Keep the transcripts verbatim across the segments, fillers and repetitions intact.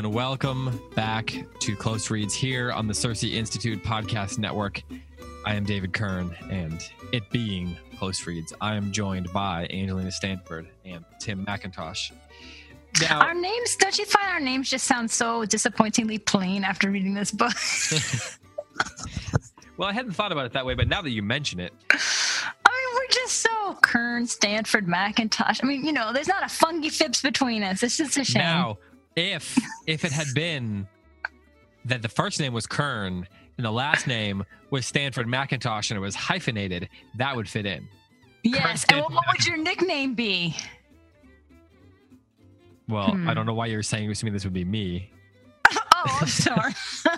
And welcome back to Close Reads here on the Searcy Institute Podcast Network. I am David Kern, and it being Close Reads, I am joined by Angelina Stanford and Tim McIntosh. Now, our names, don't you find our names just sound so disappointingly plain after reading this book? Well, I hadn't thought about it that way, but now that you mention it. Just so Kern, Stanford, McIntosh. I mean, you know, there's not a funky fibs between us. It's just a shame. Now, if if it had been that the first name was Kern and the last name was Stanford McIntosh and it was hyphenated, that would fit in. Yes. Kern, and well, what would your nickname be? Well, hmm. I don't know why you were saying assuming this would be me. Oh, I'm sorry. All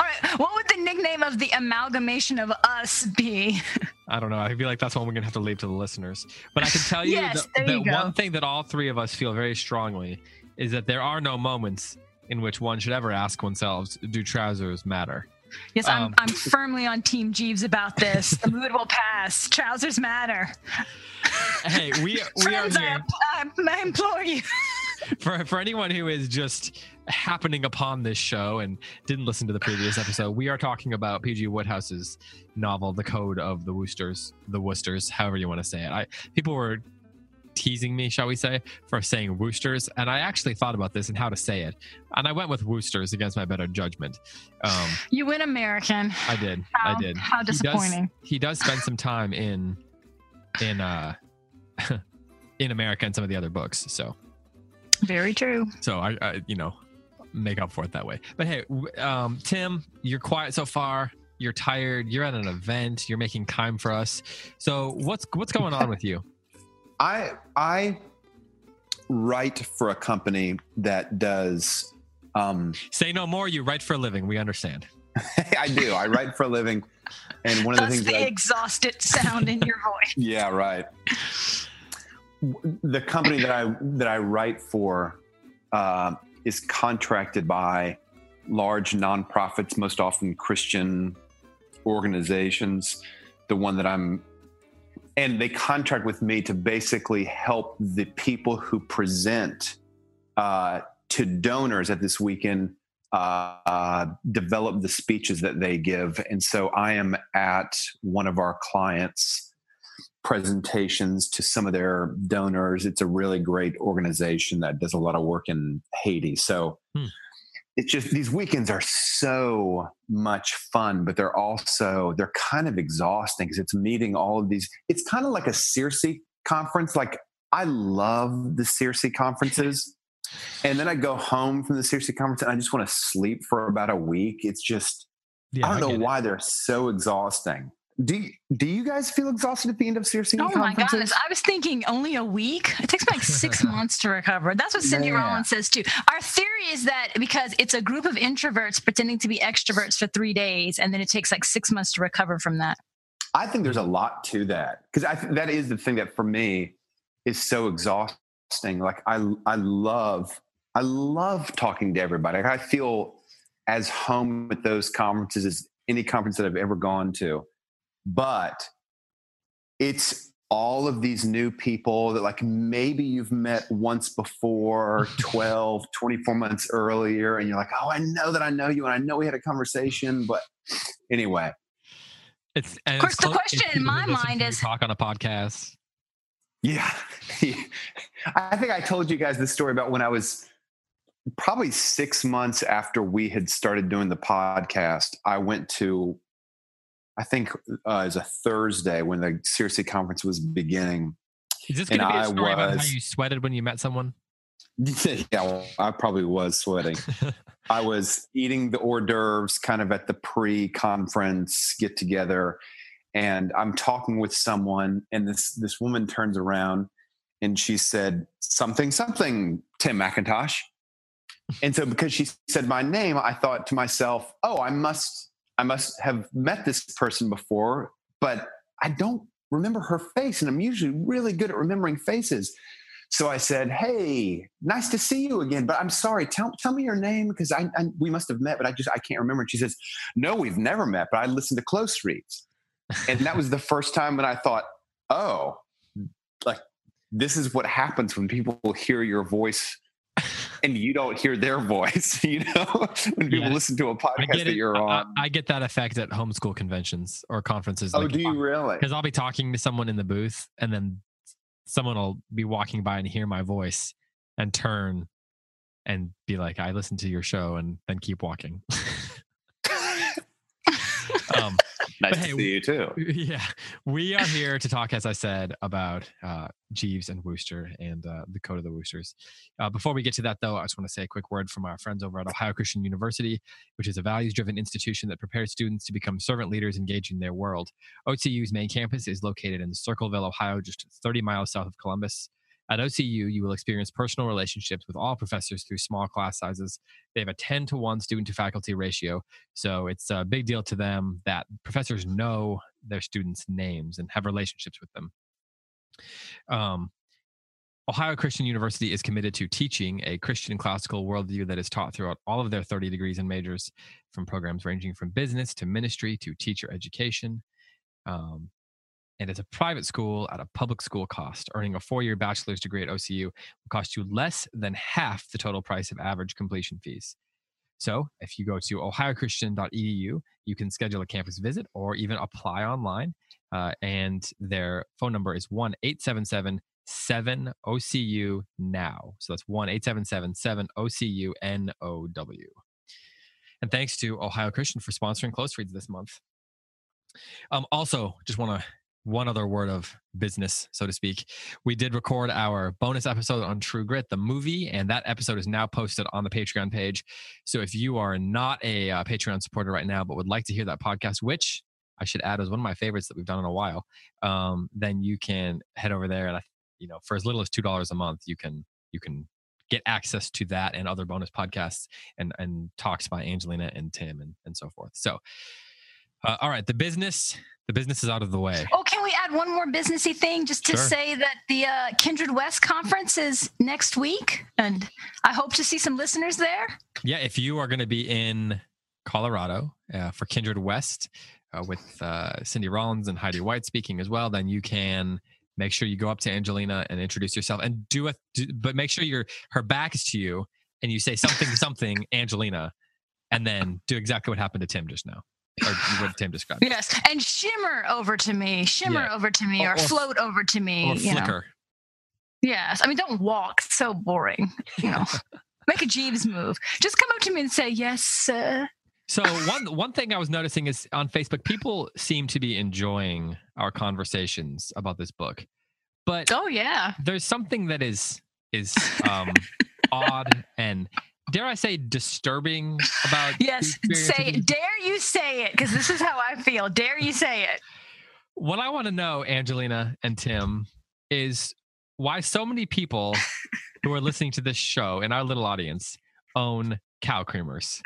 right. What would the nickname of the amalgamation of us be? I don't know. I feel like that's one we're going to have to leave to the listeners. But I can tell you yes, that, that you one thing that all three of us feel very strongly is that there are no moments in which one should ever ask oneself, do trousers matter? Yes, I'm, um, I'm firmly on Team Jeeves about this. The mood will pass. Trousers matter. Hey, we, we Friends, are here. I, I, I implore you. For for anyone who is just happening upon this show and didn't listen to the previous episode, we are talking about P G. Wodehouse's novel, The Code of the Woosters, the Woosters, however you want to say it. I people were teasing me, shall we say, for saying Woosters, and I actually thought about this and how to say it, and I went with Woosters against my better judgment. Um, you went American. I did. How, I did. How disappointing. He does, he does spend some time in in uh in America and some of the other books, so. Very true. So I, I, you know, make up for it that way. But hey, um, Tim, you're quiet so far. You're tired. You're at an event. You're making time for us. So what's what's going on with you? I I write for a company that does. Um, Say no more. You write for a living. We understand. I do. I write for a living, and one of the That's things the that I, exhausted sound in your voice. Yeah. Right. The company that I that I write for uh, is contracted by large nonprofits, most often Christian organizations. The one that I'm, and they contract with me to basically help the people who present uh, to donors at this weekend uh, uh, develop the speeches that they give. And so I am at one of our clients' presentations to some of their donors. It's a really great organization that does a lot of work in Haiti. So hmm. it's just, these weekends are so much fun, but they're also, they're kind of exhausting because it's meeting all of these. It's kind of like a Circe conference. Like I love the Circe conferences. And then I go home from the Circe conference and I just want to sleep for about a week. It's just, yeah, I don't I know why it. They're so exhausting. Do you, do you guys feel exhausted at the end of Circe? Oh my goodness! I was thinking only a week. It takes me like six months to recover. That's what Cindy yeah. Rollins says too. Our theory is that because it's a group of introverts pretending to be extroverts for three days, and then it takes like six months to recover from that. I think there's a lot to that because I think that is the thing that for me is so exhausting. Like I I love I love talking to everybody. I feel as home at those conferences as any conference that I've ever gone to. But it's all of these new people that like maybe you've met once before, twelve, twenty-four months earlier. And you're like, oh, I know that I know you. And I know we had a conversation. But anyway. It's, and of course, it's the close, question in my mind is. Talk on a podcast. Yeah. I think I told you guys this story about when I was probably six months after we had started doing the podcast, I went to. I think uh, it was a Thursday when the Circe conference was beginning. Is this going to be a story was, about how you sweated when you met someone? Yeah, well, I probably was sweating. I was eating the hors d'oeuvres kind of at the pre-conference get-together, and I'm talking with someone, and this, this woman turns around and she said, something, something, Tim McIntosh. And so because she said my name, I thought to myself, oh, I must, I must have met this person before, but I don't remember her face. And I'm usually really good at remembering faces. So I said, hey, nice to see you again, but I'm sorry, tell, tell me your name, because I, I we must have met, but I just, I can't remember. And she says, no, we've never met, but I listened to Close Reads. And that was the first time when I thought, oh, like, this is what happens when people hear your voice and you don't hear their voice, you know, when people yes. listen to a podcast that you're on. I, I get that effect at homeschool conventions or conferences. Oh, like, do you really? Because I'll be talking to someone in the booth, and then someone will be walking by and hear my voice and turn and be like, I listened to your show, and then keep walking. um, nice hey, to see you too. Yeah. We are here to talk, as I said, about uh, Jeeves and Wooster and uh, the Code of the Woosters. Uh, before we get to that, though, I just want to say a quick word from our friends over at Ohio Christian University, which is a values-driven institution that prepares students to become servant leaders engaged in their world. O C U's main campus is located in Circleville, Ohio, just thirty miles south of Columbus. At O C U, you will experience personal relationships with all professors through small class sizes. They have a ten to one student to faculty ratio, so it's a big deal to them that professors know their students' names and have relationships with them. Um, Ohio Christian University is committed to teaching a Christian classical worldview that is taught throughout all of their thirty degrees and majors, from programs ranging from business to ministry to teacher education. Um, And it's a private school at a public school cost. Earning a four-year bachelor's degree at O C U will cost you less than half the total price of average completion fees. So if you go to Ohio Christian dot e d u, you can schedule a campus visit or even apply online. Uh, and their phone number is one eight seven seven seven O C U N O W. So that's one eight seven seven seven O C U N O W. And thanks to Ohio Christian for sponsoring Close Reads this month. Um, also, just want to... One other word of business, so to speak. We did record our bonus episode on True Grit, the movie, and that episode is now posted on the Patreon page. So if you are not a uh, Patreon supporter right now, but would like to hear that podcast, which I should add is one of my favorites that we've done in a while, um, then you can head over there, and I, you know, for as little as two dollars a month, you can you can get access to that and other bonus podcasts and and talks by Angelina and Tim and and so forth. So, uh, all right, the business. The business is out of the way. Oh, can we add one more businessy thing just to sure. say that the uh, Kindred West conference is next week, and I hope to see some listeners there. Yeah, if you are going to be in Colorado uh, for Kindred West uh, with uh, Cindy Rollins and Heidi White speaking as well, then you can make sure you go up to Angelina and introduce yourself, and do a do, but make sure your her back is to you, and you say something something Angelina, and then do exactly what happened to Tim just now. Or what Tim described. Yes, and shimmer over to me, shimmer yeah. over to me, or, or, or float over to me. Or you flicker. Know. Yes, I mean, don't walk. It's so boring. You know, make a Jeeves move. Just come up to me and say, yes, sir. So one one thing I was noticing is on Facebook, people seem to be enjoying our conversations about this book. But oh yeah, there's something that is is um, odd and. Dare I say disturbing about yes, say it. Dare you say it, because this is how I feel. Dare you say it. What I want to know, Angelina and Tim, is why so many people who are listening to this show in our little audience own cow creamers.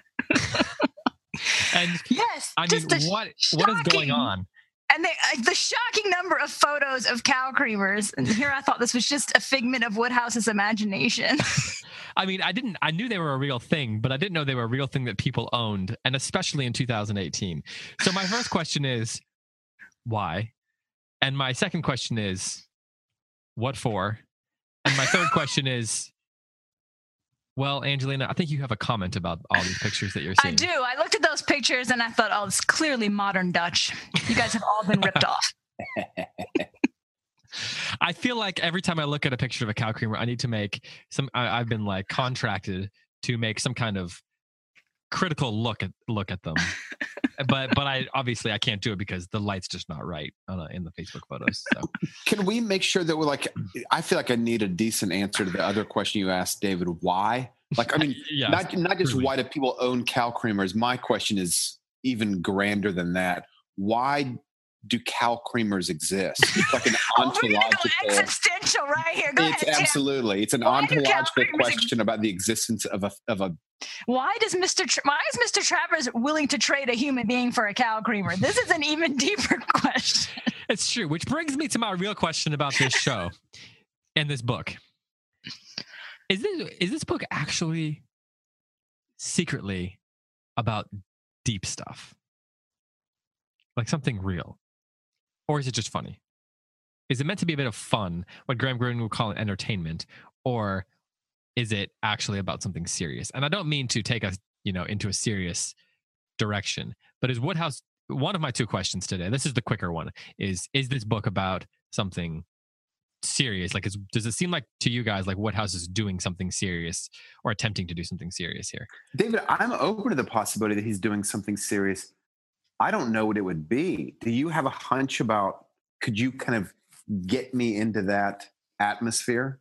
And yes, I mean, what shocking, what is going on? And they, uh, the shocking number of photos of cow creamers. And here I thought this was just a figment of Woodhouse's imagination. I mean, I didn't, I knew they were a real thing, but I didn't know they were a real thing that people owned, and especially in two thousand eighteen. So my first question is, why? And my second question is, what for? And my third question is, well, Angelina, I think you have a comment about all these pictures that you're seeing. I do. I looked at those pictures and I thought, oh, it's clearly modern Dutch. You guys have all been ripped off. I feel like every time I look at a picture of a cow creamer, I need to make some, I, I've been like contracted to make some kind of critical look at, look at them. But, but I, obviously I can't do it because the light's just not right on a, in the Facebook photos. So. Can we make sure that we're like, I feel like I need a decent answer to the other question you asked, David, why? Like, I mean, yeah, not, not just really. Why do people own cow creamers? My question is even grander than that. Why do cow creamers exist? It's like an ontological oh, existential right here. Go it's ahead, absolutely. Tim. It's an why ontological question ex- about the existence of a of a. Why does Mister Tra- why is Mister Travers willing to trade a human being for a cow creamer? This is an even deeper question. It's true, which brings me to my real question about this show and this book. Is this is this book actually secretly about deep stuff? Like something real? Or is it just funny? Is it meant to be a bit of fun, what Graham Greene would call an entertainment, or is it actually about something serious? And I don't mean to take us, you know, into a serious direction, but is Wodehouse one of my two questions today? This is the quicker one. Is is this book about something serious? Like, is, does it seem like to you guys like Wodehouse is doing something serious or attempting to do something serious here? David, I'm open to the possibility that he's doing something serious. I don't know what it would be. Do you have a hunch about, could you kind of get me into that atmosphere?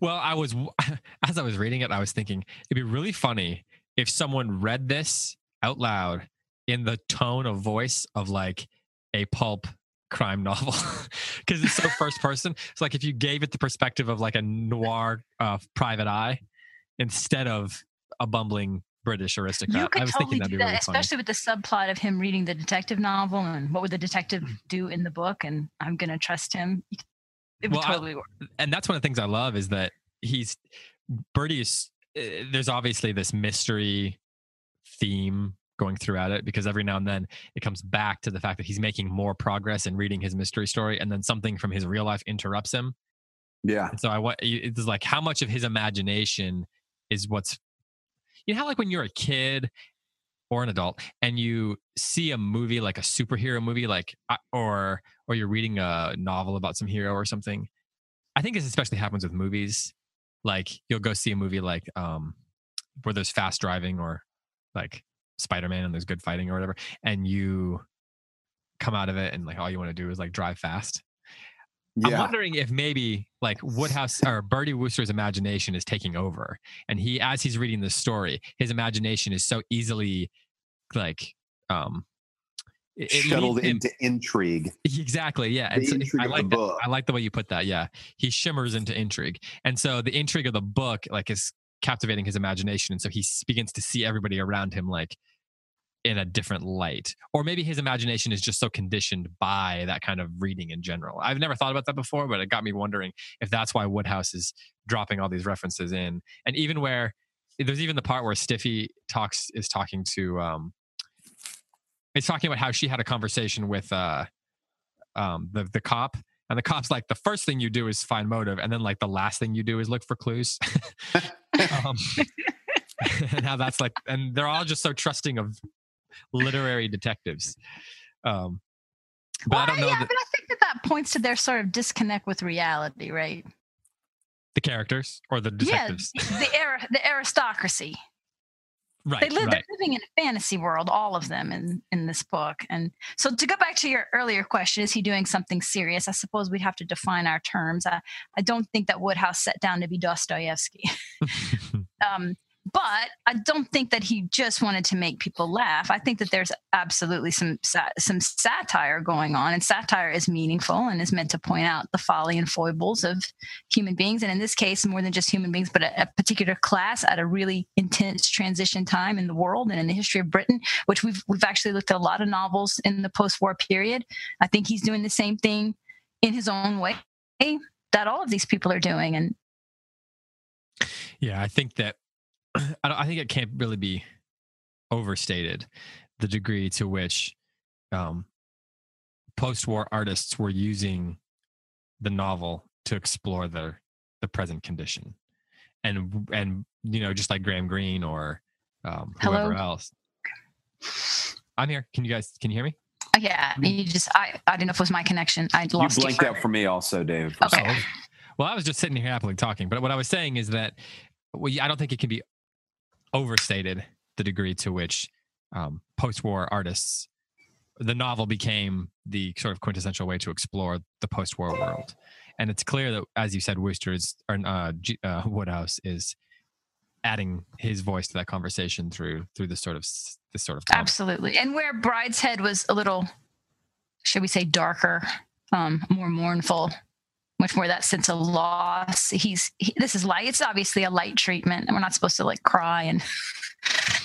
Well, I was, as I was reading it, I was thinking it'd be really funny if someone read this out loud in the tone of voice of like a pulp crime novel, because it's so first person. It's like if you gave it the perspective of like a noir uh, Private Eye instead of a bumbling British aristocrat. You could I was totally thinking that'd do be that, really especially funny. With the subplot of him reading the detective novel and what would the detective do in the book, and I'm going to trust him. It would well, totally I, work. And that's one of the things I love is that he's, Birdie is, uh, there's obviously this mystery theme going throughout it, because every now and then it comes back to the fact that he's making more progress in reading his mystery story, and then something from his real life interrupts him. Yeah. And so I want, it's like how much of his imagination is what's, you know how like when you're a kid or an adult and you see a movie like a superhero movie, like or or you're reading a novel about some hero or something. I think this especially happens with movies. Like you'll go see a movie like um, where there's fast driving or like Spider-Man and there's good fighting or whatever, and you come out of it and like all you want to do is like drive fast. Yeah. I'm wondering if maybe like Wodehouse or Birdie Wooster's imagination is taking over, and he, as he's reading this story, his imagination is so easily like um, it, it shuttled into intrigue. Exactly, yeah. And so I like that, I like the way you put that. Yeah, he shimmers into intrigue, and so the intrigue of the book like is captivating his imagination, and so he begins to see everybody around him like in a different light. Or maybe his imagination is just so conditioned by that kind of reading in general. I've never thought about that before, but it got me wondering if that's why Wodehouse is dropping all these references in. And even where there's even the part where Stiffy talks is talking to um it's talking about how she had a conversation with uh um the the cop, and the cop's like, the first thing you do is find motive, and then like the last thing you do is look for clues. um, and how that's like, and they're all just so trusting of literary detectives. Um, but well, I don't know. Yeah, that, but I think that that points to their sort of disconnect with reality, right? The characters or the detectives? Yeah, the, the, the aristocracy. Right, they live, right. They're living in a fantasy world, all of them in, in this book. And so to go back to your earlier question, is he doing something serious? I suppose we'd have to define our terms. I, I don't think that Wodehouse sat down to be Dostoevsky. um But I don't think that he just wanted to make people laugh. I think that there's absolutely some some satire going on, and satire is meaningful and is meant to point out the folly and foibles of human beings. And in this case, more than just human beings, but a, a particular class at a really intense transition time in the world and in the history of Britain, which we've we've actually looked at a lot of novels in the post-war period. I think he's doing the same thing in his own way that all of these people are doing. And yeah, I think that. I, I think it can't really be overstated the degree to which um, post-war artists were using the novel to explore the the present condition, and and you know, just like Graham Greene or um, whoever Hello? else. I'm here. Can you guys? Can you hear me? Yeah. You just. I. I didn't know if it was my connection. I lost. You blanked out for me, also, David. Okay. So, well, I was just sitting here happily talking, but what I was saying is that well, I don't think it can be overstated the degree to which um, post-war artists, the novel became the sort of quintessential way to explore the post-war world. And it's clear that, as you said, Wooster is, or uh, G, uh, Wodehouse is adding his voice to that conversation through through this sort of this sort of topic. Absolutely. And where Brideshead was a little, should we say, darker, um, more mournful, much more that sense of loss. He's he, this is light. It's obviously a light treatment, and we're not supposed to like cry and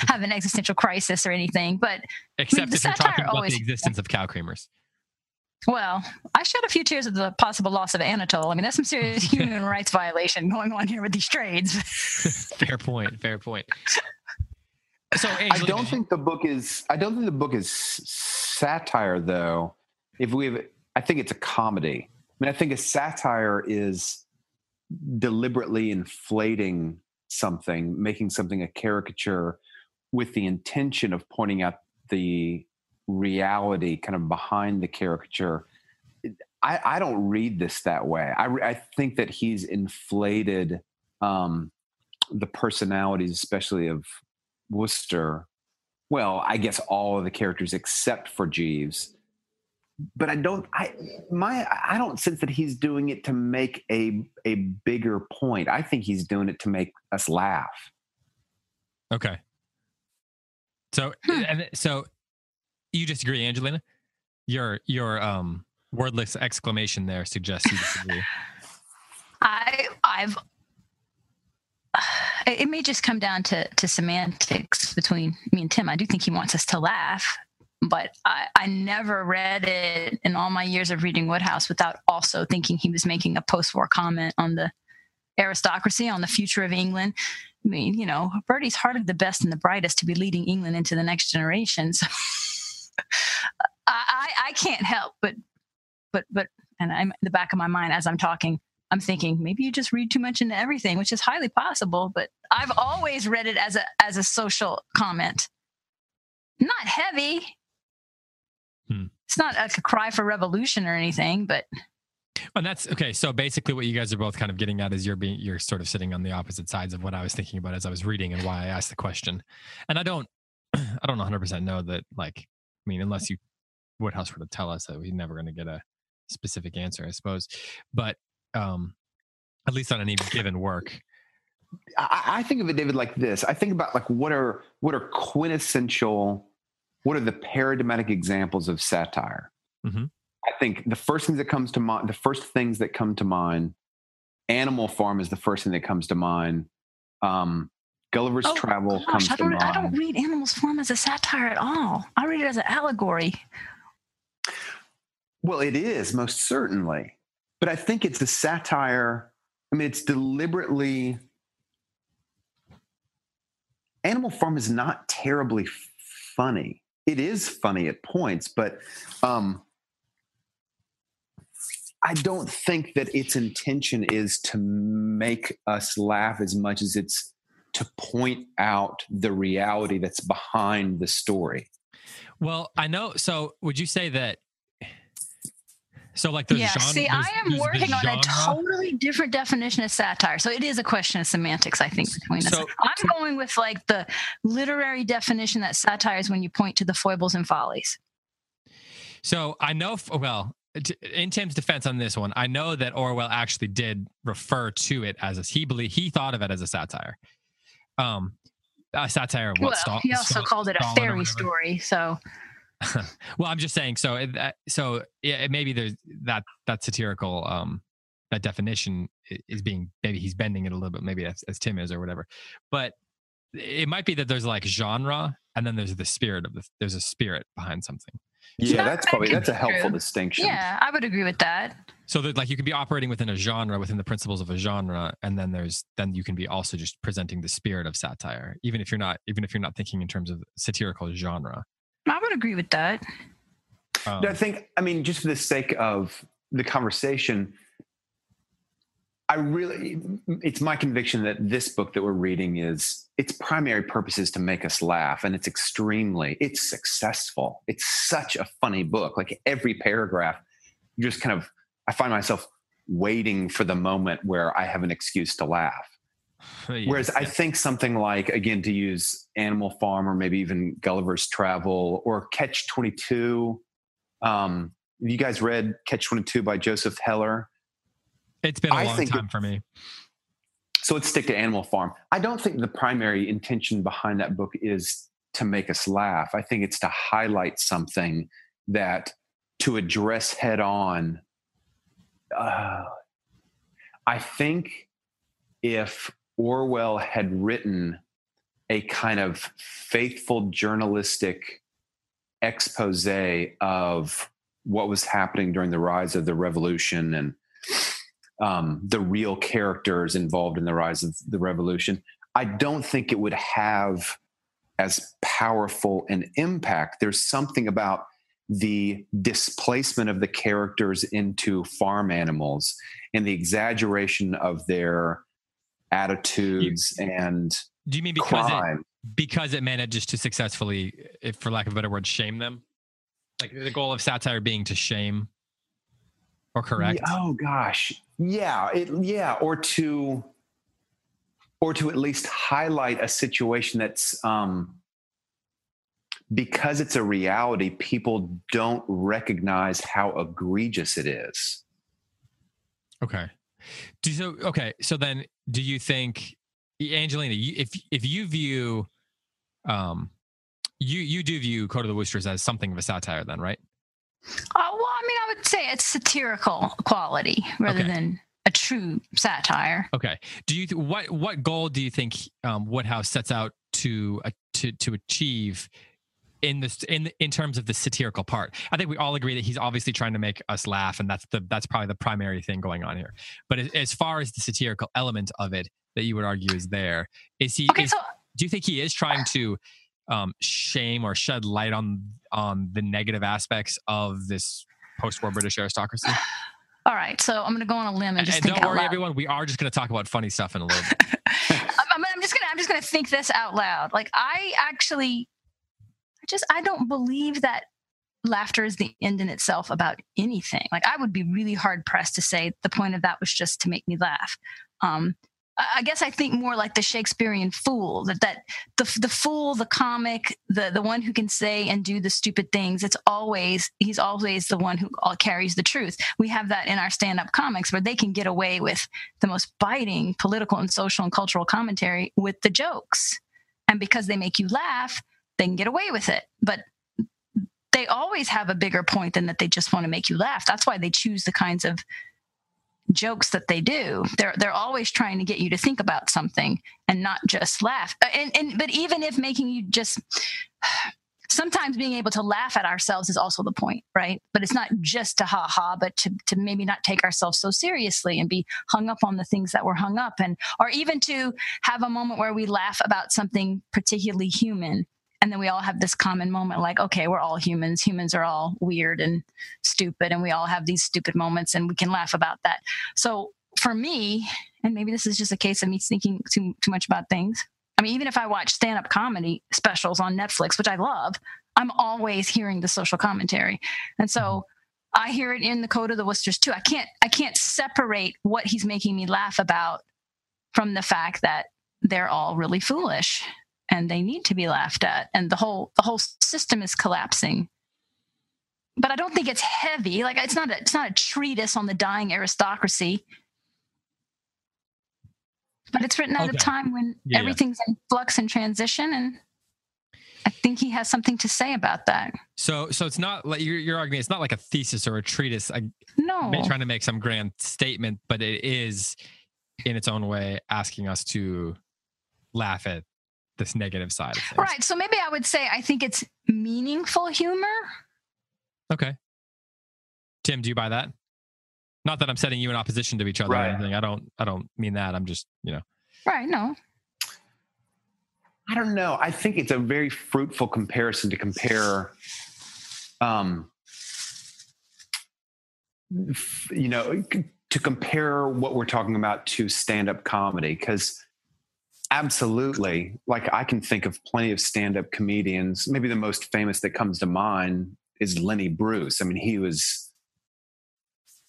have an existential crisis or anything. But except I mean, if you're talking about always, the existence yeah. of cow creamers. Well, I shed a few tears at the possible loss of Anatole. I mean, that's some serious human rights violation going on here with these trades. Fair point. Fair point. So Angela, I don't think the book is. I don't think the book is satire, though. If we have, I think it's a comedy. I mean, I think a satire is deliberately inflating something, making something a caricature, with the intention of pointing out the reality kind of behind the caricature. I, I don't read this that way. I, I think that he's inflated um, the personalities, especially of Wooster. Well, I guess all of the characters except for Jeeves. But I don't. I my. I don't sense that he's doing it to make a a bigger point. I think he's doing it to make us laugh. Okay. So hmm. and so. You disagree, Angelina? Your your um, wordless exclamation there suggests you disagree. I I've it may just come down to to semantics between me and Tim. I do think he wants us to laugh, but I, I never read it in all my years of reading Wodehouse without also thinking he was making a post-war comment on the aristocracy, on the future of England. I mean, you know, Bertie's hearted the best and the brightest to be leading England into the next generation. So. I, I can't help but, but, but, and I'm in the back of my mind as I'm talking, I'm thinking maybe you just read too much into everything, which is highly possible. But I've always read it as a as a social comment, not heavy. Hmm. It's not like a cry for revolution or anything, but. Well, that's okay. So basically, what you guys are both kind of getting at is you're being you're sort of sitting on the opposite sides of what I was thinking about as I was reading and why I asked the question. And I don't, I don't one hundred percent know that like. I mean, unless you Wodehouse were to tell us that we're never going to get a specific answer, I suppose. But um, at least on any given work, I, I think of it, David, like this. I think about like what are what are quintessential, what are the paradigmatic examples of satire? Mm-hmm. I think the first things that comes to mind, the first things that come to mind, Animal Farm is the first thing that comes to mind. Um, Gulliver's oh, Travel gosh, comes I don't, to mind. I don't read Animal Farm as a satire at all. I read it as an allegory. Well, it is, most certainly. But I think it's a satire. I mean, it's deliberately... Animal Farm is not terribly funny. It is funny at points, but um, I don't think that its intention is to make us laugh as much as it's to point out the reality that's behind the story. Well, I know. So would you say that, so like there's yeah, genre. See, I am working on a totally different definition of satire. So it is a question of semantics, I think, between us. So, I'm going with like the literary definition that satire is when you point to the foibles and follies. So I know, well, in Tim's defense on this one, I know that Orwell actually did refer to it as a, he believed, he thought of it as a satire. Um, a satire of what? Well, Stal- he also Stal- called it a Stalin fairy story. So, well, I'm just saying. So, it, uh, so yeah, it, maybe there's that that satirical um that definition is being maybe he's bending it a little bit. Maybe as, as Tim is or whatever. But it might be that there's like genre, and then there's the spirit of the there's a spirit behind something. Yeah, that's probably that's a helpful distinction. Yeah, I would agree with that. So that like you can be operating within a genre, within the principles of a genre, and then there's then you can be also just presenting the spirit of satire, even if you're not even if you're not thinking in terms of satirical genre. I would agree with that. Um, I think I mean just for the sake of the conversation, I really it's my conviction that this book that we're reading is its primary purpose is to make us laugh, and it's extremely it's successful. It's such a funny book. Like every paragraph, you're just kind of. I find myself waiting for the moment where I have an excuse to laugh. Yes, Whereas yes. I think something like, again, to use Animal Farm or maybe even Gulliver's Travel or Catch twenty-two. Um, have you guys read Catch twenty-two by Joseph Heller? It's been a I long time it, for me. So let's stick to Animal Farm. I don't think the primary intention behind that book is to make us laugh. I think it's to highlight something that, to address head on. Uh, I think if Orwell had written a kind of faithful journalistic expose of what was happening during the rise of the revolution and um, the real characters involved in the rise of the revolution, I don't think it would have as powerful an impact. There's something about the displacement of the characters into farm animals and the exaggeration of their attitudes you, and do you mean because crime. It, because it manages to successfully, if for lack of a better word, shame them? Like the goal of satire being to shame or correct? Yeah, oh gosh. Yeah. It, yeah. Or to, or to at least highlight a situation that's, um, because it's a reality, people don't recognize how egregious it is. Okay. Do so. Okay. So then do you think, Angelina, you, if, if you view, um, you, you do view Code of the Woosters as something of a satire then, right? Uh, well, I mean, I would say it's satirical quality rather okay. than a true satire. Okay. Do you, th- what, what goal do you think, um, Wodehouse sets out to, uh, to, to achieve in this, in in terms of the satirical part? I think we all agree that he's obviously trying to make us laugh, and that's the that's probably the primary thing going on here. But as, as far as the satirical element of it, that you would argue is there, is he? Okay, is, so, do you think he is trying to um, shame or shed light on on the negative aspects of this post-war British aristocracy? All right, so I'm going to go on a limb and just and, think and don't worry, loud. Everyone. We are just going to talk about funny stuff in a little bit. I'm, I'm just going to I'm just going to think this out loud. Like I actually. Just, I don't believe that laughter is the end in itself about anything. Like, I would be really hard pressed to say the point of that was just to make me laugh. Um, I guess I think more like the Shakespearean fool, that, that the the fool, the comic, the, the one who can say and do the stupid things, it's always, he's always the one who carries the truth. We have that in our stand-up comics where they can get away with the most biting political and social and cultural commentary with the jokes. And because they make you laugh, they can get away with it, but they always have a bigger point than that. They just want to make you laugh. That's why they choose the kinds of jokes that they do. They're they're always trying to get you to think about something and not just laugh. And and but even if making you just, sometimes being able to laugh at ourselves is also the point, right? But it's not just to ha ha, but to to maybe not take ourselves so seriously and be hung up on the things that we're hung up and or even to have a moment where we laugh about something particularly human. And then we all have this common moment like, okay, we're all humans. Humans are all weird and stupid, and we all have these stupid moments, and we can laugh about that. So for me, and maybe this is just a case of me thinking too, too much about things. I mean, even if I watch stand-up comedy specials on Netflix, which I love, I'm always hearing the social commentary. And so I hear it in the Code of the Woosters too. I can't, I can't separate what he's making me laugh about from the fact that they're all really foolish. And they need to be laughed at, and the whole the whole system is collapsing. But I don't think it's heavy. Like it's not a, it's not a treatise on the dying aristocracy. But it's written at okay. a time when yeah, everything's yeah. in flux and transition, and I think he has something to say about that. So, so it's not like you're, you're arguing. It's not like a thesis or a treatise. I, no, I'm trying to make some grand statement, but it is, in its own way, asking us to laugh at this negative side of things. Right. So maybe I would say, I think it's meaningful humor. Okay. Tim, do you buy that? Not that I'm setting you in opposition to each other right. or anything. I don't, I don't mean that. I'm just, you know. Right. No. I don't know. I think it's a very fruitful comparison to compare, um, you know, to compare what we're talking about to stand-up comedy. 'Cause absolutely. Like I can think of plenty of stand-up comedians. Maybe the most famous that comes to mind is Lenny Bruce. I mean, he was,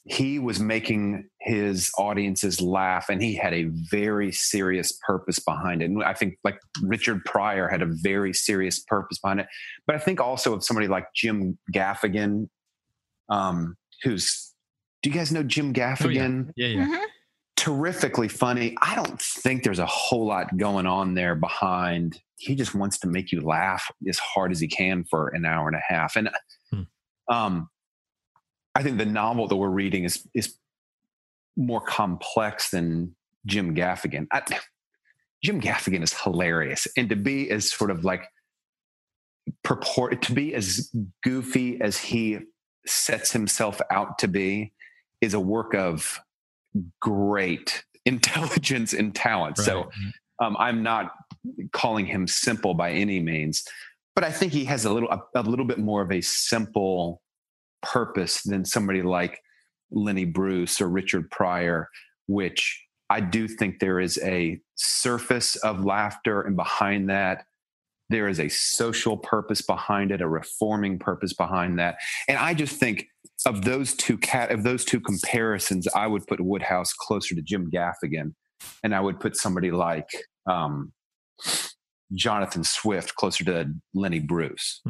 he was making his audiences laugh, and he had a very serious purpose behind it. And I think like Richard Pryor had a very serious purpose behind it. But I think also of somebody like Jim Gaffigan, um, who's, do you guys know Jim Gaffigan? Oh, yeah, yeah. yeah. Mm-hmm. terrifically funny. I don't think there's a whole lot going on there behind. He just wants to make you laugh as hard as he can for an hour and a half. And hmm. um, I think the novel that we're reading is is more complex than Jim Gaffigan. I, Jim Gaffigan is hilarious. And to be as sort of like purport to be as goofy as he sets himself out to be is a work of great intelligence and talent. Right. So um, I'm not calling him simple by any means, but I think he has a little, a, a little bit more of a simple purpose than somebody like Lenny Bruce or Richard Pryor, which I do think there is a surface of laughter, and behind that, there is a social purpose behind it, a reforming purpose behind that. And I just think of those two cat of those two comparisons, I would put Wodehouse closer to Jim Gaffigan, and I would put somebody like um, Jonathan Swift closer to Lenny Bruce.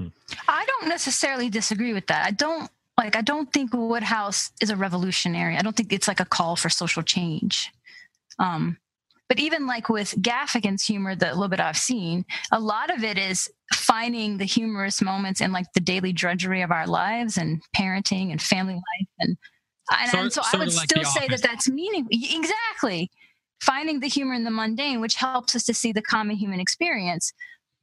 I don't necessarily disagree with that. I don't like. I don't think Wodehouse is a revolutionary. I don't think it's like a call for social change. Um, But even like with Gaffigan's humor, that little bit I've seen, a lot of it is finding the humorous moments in like the daily drudgery of our lives and parenting and family life. And, and, sort, and so I would like still say that that's meaningful. Exactly. Finding the humor in the mundane, which helps us to see the common human experience.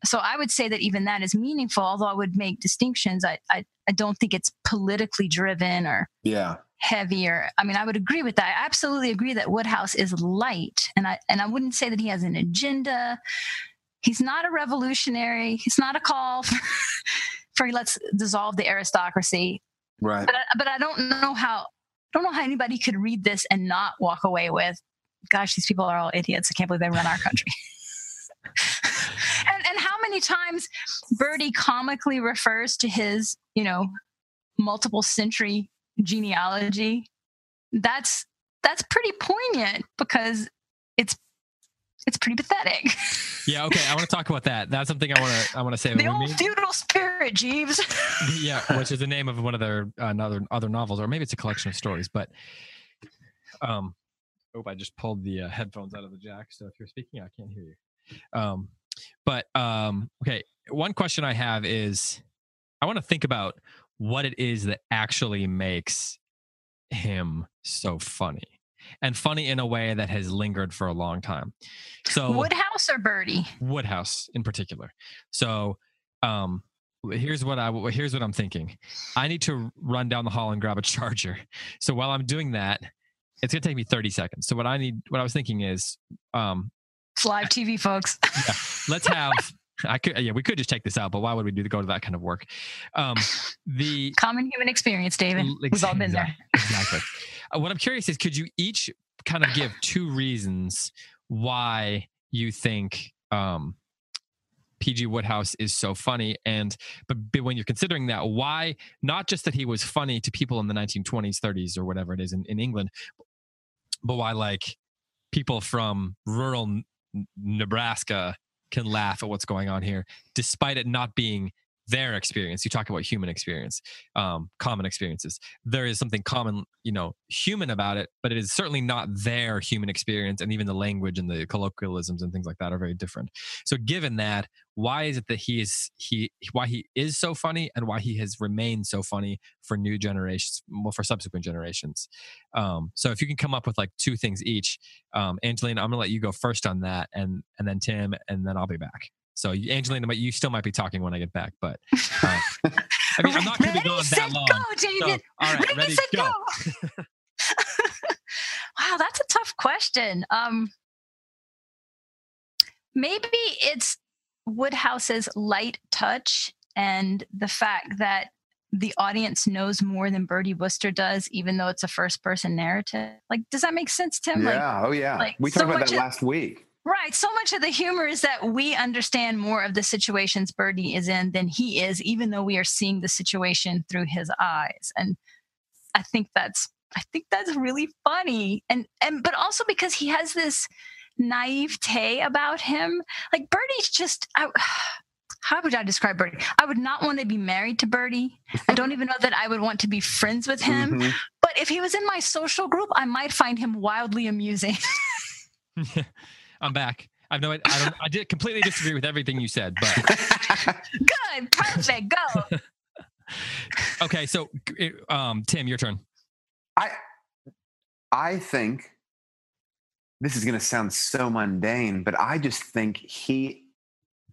So I would say that even that is meaningful, although I would make distinctions. I, I, I don't think it's politically driven or yeah. heavier. I mean, I would agree with that. I absolutely agree that Wodehouse is light, and I and I wouldn't say that he has an agenda. He's not a revolutionary. He's not a call for, for let's dissolve the aristocracy. Right. But I, but I don't know how don't know how anybody could read this and not walk away with, gosh, these people are all idiots. I can't believe they run our country. and and how many times Birdie comically refers to his, you know, multiple century genealogy. That's that's pretty poignant because it's it's pretty pathetic. Yeah, okay. I want to talk about that. That's something I want to I want to say. The old feudal spirit, Jeeves. Yeah, which is the name of one of their uh, another other novels, or maybe it's a collection of stories. But um, oh, I just pulled the uh, headphones out of the jack, so if you're speaking, I can't hear you. Um, but um, okay, one question I have is, I want to think about what it is that actually makes him so funny, and funny in a way that has lingered for a long time. So Wodehouse or Birdie? Wodehouse in particular. So, um, here's what I, here's what I'm thinking. I need to run down the hall and grab a charger. So while I'm doing that, it's going to take me thirty seconds. So what I need, what I was thinking is, um, it's live T V, folks. Yeah, let's have, I could, yeah, we could just take this out, but why would we do the, go to that kind of work? Um, the common human experience, David. Exactly, we've all been there. Exactly. Uh, what I'm curious is, could you each kind of give two reasons why you think um, P G. Wodehouse is so funny? And but, but when you're considering that, why not just that he was funny to people in the nineteen twenties, thirties, or whatever it is in, in England, but why like people from rural Nebraska can laugh at what's going on here, despite it not being their experience. You talk about human experience, um, common experiences. There is something common, you know, human about it, but it is certainly not their human experience. And even the language and the colloquialisms and things like that are very different. So given that, why is it that he is, he, why he is so funny, and why he has remained so funny for new generations, well, for subsequent generations. Um, so if you can come up with like two things each, um, Angelina, I'm gonna let you go first on that, and, and then Tim, and then I'll be back. So Angelina, you still might be talking when I get back, but uh, I mean, I'm not going to be going that long. Go, David. So, all right, ready, ready said go. go. Wow, that's a tough question. Um, maybe it's Woodhouse's light touch and the fact that the audience knows more than Birdie Wooster does, even though it's a first-person narrative. Like, does that make sense, Tim? Yeah, like, oh yeah. Like, we talked so about that of- last week. Right. So much of the humor is that we understand more of the situations Birdie is in than he is, even though we are seeing the situation through his eyes. And I think that's, I think that's really funny. And, and, but also because he has this naivete about him. Like Birdie's just, I, how would I describe Birdie? I would not want to be married to Birdie. I don't even know that I would want to be friends with him, mm-hmm. but But if he was in my social group, I might find him wildly amusing. I'm back. I've no, I don't, I did completely disagree with everything you said, but good, perfect, go. Okay, so um, Tim, your turn. I, I think this is going to sound so mundane, but I just think he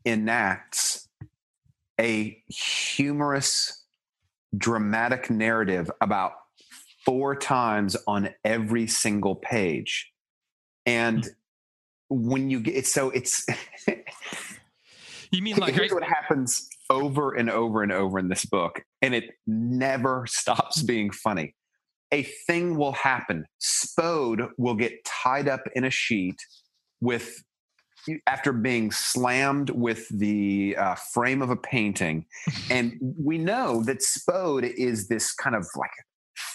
enacts a humorous, dramatic narrative about four times on every single page, and. Mm-hmm. When you get so it's you mean like here's what happens over and over and over in this book, and it never stops being funny. A thing will happen. Spode will get tied up in a sheet with after being slammed with the uh, frame of a painting, and we know that Spode is this kind of like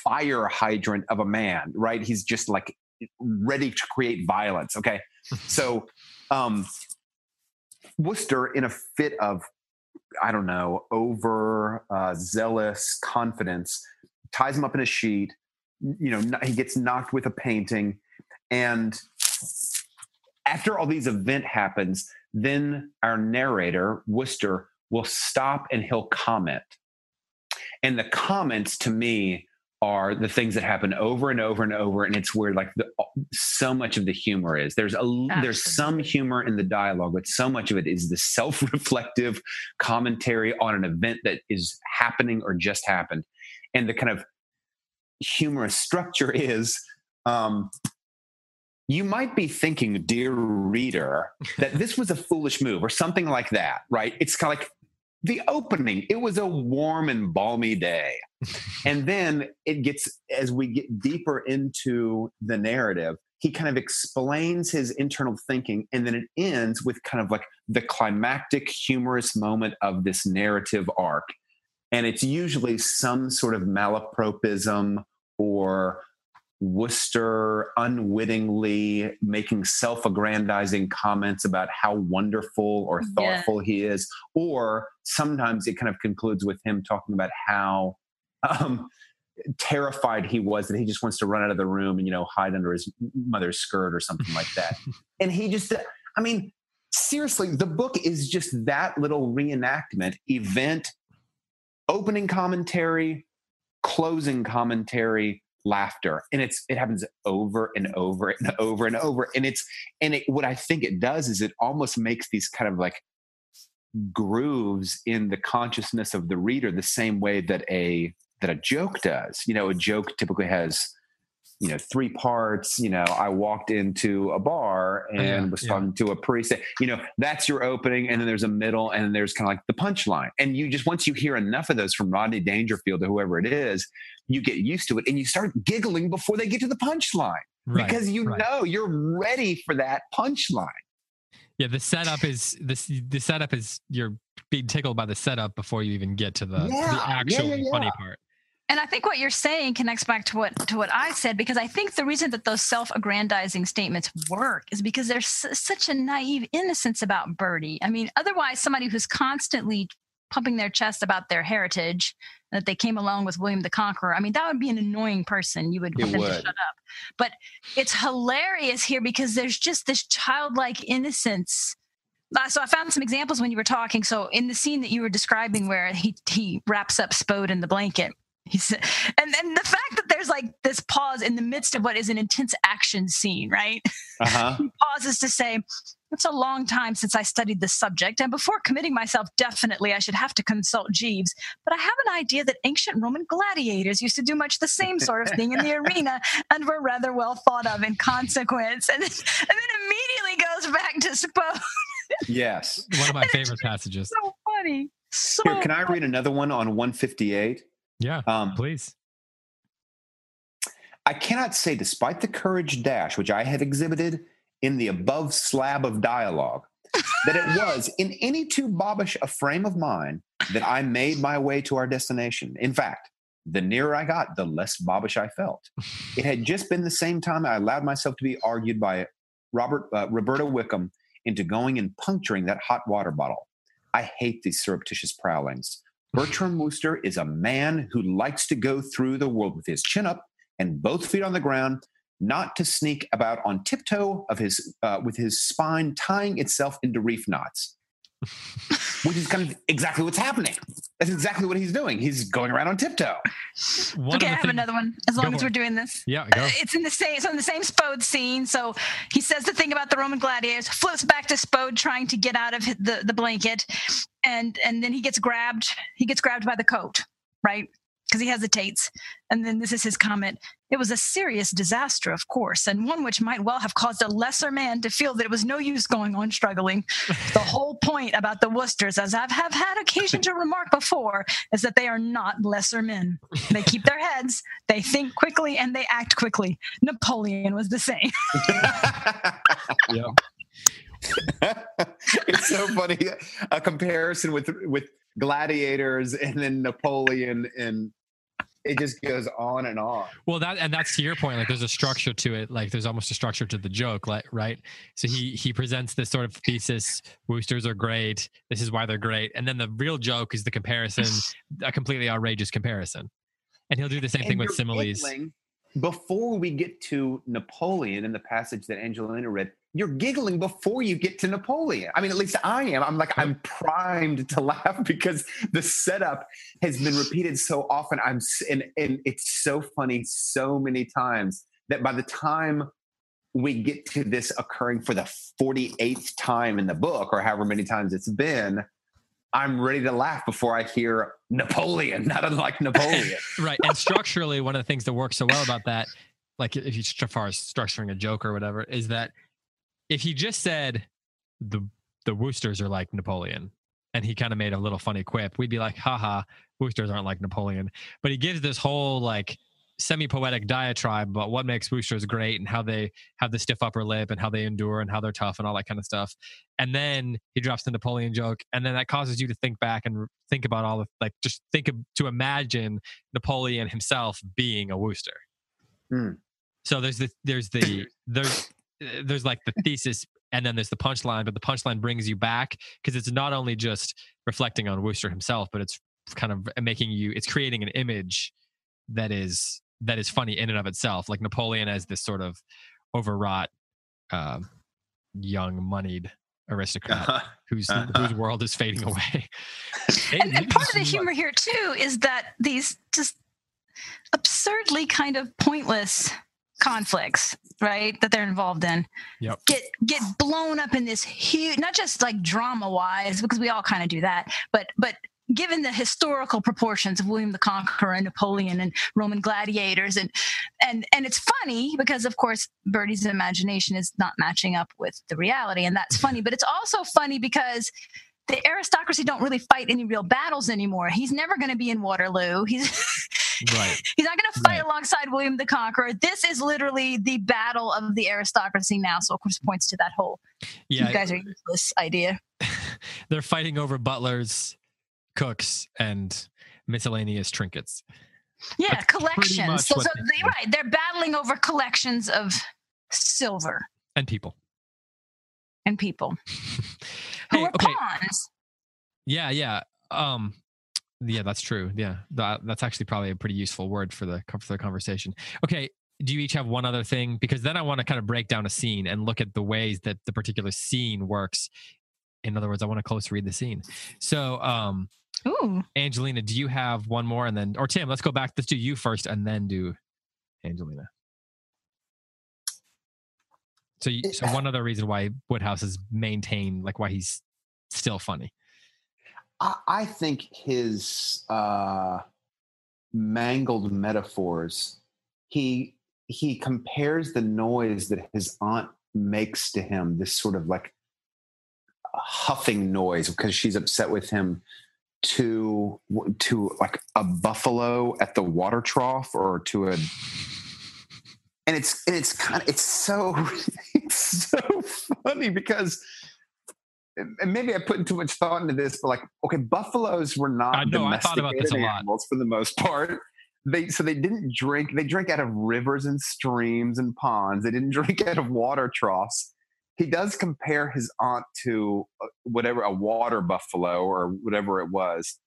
fire hydrant of a man, right? He's just like ready to create violence. Okay. So, um, Wooster, in a fit of, I don't know, over uh, zealous confidence, ties him up in a sheet. You know, he gets knocked with a painting, and after all these event happens, then our narrator Wooster will stop and he'll comment, and the comments to me are the things that happen over and over and over, and it's where like the, so much of the humor is. There's a Absolutely. There's some humor in the dialogue, but so much of it is the self-reflective commentary on an event that is happening or just happened. And the kind of humorous structure is, um, you might be thinking, dear reader, that this was a foolish move or something like that, right? It's kind of like, the opening, it was a warm and balmy day. And then it gets, as we get deeper into the narrative, he kind of explains his internal thinking. And then it ends with kind of like the climactic, humorous moment of this narrative arc. And it's usually some sort of malapropism or Wooster unwittingly making self-aggrandizing comments about how wonderful or thoughtful yeah. he is, or sometimes it kind of concludes with him talking about how um, terrified he was that he just wants to run out of the room and, you know, hide under his mother's skirt or something like that. And he just, I mean, seriously, the book is just that little reenactment, event, opening commentary, closing commentary, laughter, and it's it happens over and over and over and over, and it's and it what I think it does is it almost makes these kind of like grooves in the consciousness of the reader the same way that a that a joke does. You know, a joke typically has, you know, three parts. You know, I walked into a bar and yeah, was talking yeah. to a priest. You know, that's your opening, and then there's a middle, and then there's kind of like the punchline. And you just, once you hear enough of those from Rodney Dangerfield or whoever it is, you get used to it, and you start giggling before they get to the punchline right, because you right. know you're ready for that punchline. Yeah, the setup is this. The setup is you're being tickled by the setup before you even get to the, yeah, the actual yeah, yeah, yeah. funny part. And I think what you're saying connects back to what to what I said, because I think the reason that those self-aggrandizing statements work is because there's s- such a naive innocence about Birdie. I mean, otherwise, somebody who's constantly pumping their chest about their heritage, that they came along with William the Conqueror, I mean, that would be an annoying person. You would want them to shut up. But it's hilarious here because there's just this childlike innocence. So I found some examples when you were talking. So in the scene that you were describing where he he wraps up Spode in the blanket, He's, and then the fact that there's like this pause in the midst of what is an intense action scene, right? Uh-huh. He pauses to say, it's a long time since I studied this subject, and before committing myself, definitely I should have to consult Jeeves. But I have an idea that ancient Roman gladiators used to do much the same sort of thing in the arena and were rather well thought of in consequence. And, and then immediately goes back to Spode. Yes. One of my favorite passages. So funny. So Here, can I read another one on one fifty-eight? Yeah, um, please. I cannot say, despite the courage dash which I have exhibited in the above slab of dialogue, that it was in any too bobbish a frame of mind that I made my way to our destination. In fact, the nearer I got, the less bobbish I felt. It had just been the same time I allowed myself to be argued by Robert uh, Roberta Wickham into going and puncturing that hot water bottle. I hate these surreptitious prowlings. Bertram Wooster is a man who likes to go through the world with his chin up and both feet on the ground, not to sneak about on tiptoe of his, uh, with his spine tying itself into reef knots. Which is kind of exactly what's happening. That's exactly what he's doing. He's going around on tiptoe. One okay, I have things. another one. As long go as we're on. doing this, yeah, go. Uh, it's in the same. It's on the same Spode scene. So he says the thing about the Roman gladiators, flips back to Spode trying to get out of the, the blanket, and and then he gets grabbed. He gets grabbed by the coat, right? Because he hesitates. And then this is his comment. It was a serious disaster, of course, and one which might well have caused a lesser man to feel that it was no use going on struggling. The whole point about the Woosters, as I have had occasion to remark before, is that they are not lesser men. They keep their heads, they think quickly, and they act quickly. Napoleon was the same. Yeah. It's so funny. A comparison with with gladiators and then Napoleon, and it just goes on and on. Well, that, and that's to your point, like there's a structure to it. Like there's almost a structure to the joke, like, right? So he, he presents this sort of thesis. Woosters are great. This is why they're great. And then the real joke is the comparison, a completely outrageous comparison. And he'll do the same and thing with similes. Giggling, before we get to Napoleon in the passage that Angelina read, you're giggling before you get to Napoleon. I mean, at least I am. I'm like, I'm primed to laugh because the setup has been repeated so often. I'm and, and it's so funny so many times that by the time we get to this occurring for the forty-eighth time in the book, or however many times it's been, I'm ready to laugh before I hear Napoleon, not unlike Napoleon. Right. And structurally, one of the things that works so well about that, like if you, as far as structuring a joke or whatever, is that if he just said the the Woosters are like Napoleon, and he kind of made a little funny quip, we'd be like, haha, Woosters aren't like Napoleon. But he gives this whole like semi-poetic diatribe about what makes Woosters great and how they have the stiff upper lip and how they endure and how they're tough and all that kind of stuff. And then he drops the Napoleon joke, and then that causes you to think back and think about all the, like just think of, to imagine Napoleon himself being a Wooster. Mm. So there's the, there's the, there's, there's like the thesis and then there's the punchline, but the punchline brings you back because it's not only just reflecting on Wooster himself, but it's kind of making you, it's creating an image that is, that is funny in and of itself. Like Napoleon as this sort of overwrought, uh, young moneyed aristocrat uh-huh. whose, uh-huh. whose world is fading away. and, and part of the humor here too, is that these just absurdly kind of pointless conflicts, right, that they're involved in, yep. get get blown up in this huge, not just like drama wise, because we all kind of do that, but but given the historical proportions of William the Conqueror and Napoleon and Roman gladiators, and and and it's funny because of course Bertie's imagination is not matching up with the reality, and that's funny, but it's also funny because the aristocracy don't really fight any real battles anymore. He's never going to be in Waterloo. He's right. He's not going to fight right. alongside William the Conqueror. This is literally the battle of the aristocracy now. So, of course, points to that whole yeah, you guys are useless idea. They're fighting over butlers, cooks, and miscellaneous trinkets. Yeah, that's collections. So, so they, right, they're battling over collections of silver and people. And people who hey, are okay. pawns. Yeah, yeah. Um, Yeah, that's true. Yeah, that, that's actually probably a pretty useful word for the, for the conversation. Okay, do you each have one other thing? Because then I want to kind of break down a scene and look at the ways that the particular scene works. In other words, I want to close read the scene. So, um, Ooh. Angelina, do you have one more? And then, or Tim, let's go back. Let's do you first and then do Angelina. So, you, so one other reason why Wodehouse is maintained, like why he's still funny. I think his uh, mangled metaphors, he he compares the noise that his aunt makes to him, this sort of like huffing noise because she's upset with him, to to like a buffalo at the water trough, or to a and it's and it's kind of, it's so it's so funny because. And maybe I put too much thought into this, but like, okay, buffaloes were not I know, domesticated I thought about this a lot. Animals for the most part. They so they didn't drink. They drank out of rivers and streams and ponds. They didn't drink out of water troughs. He does compare his aunt to whatever a water buffalo or whatever it was,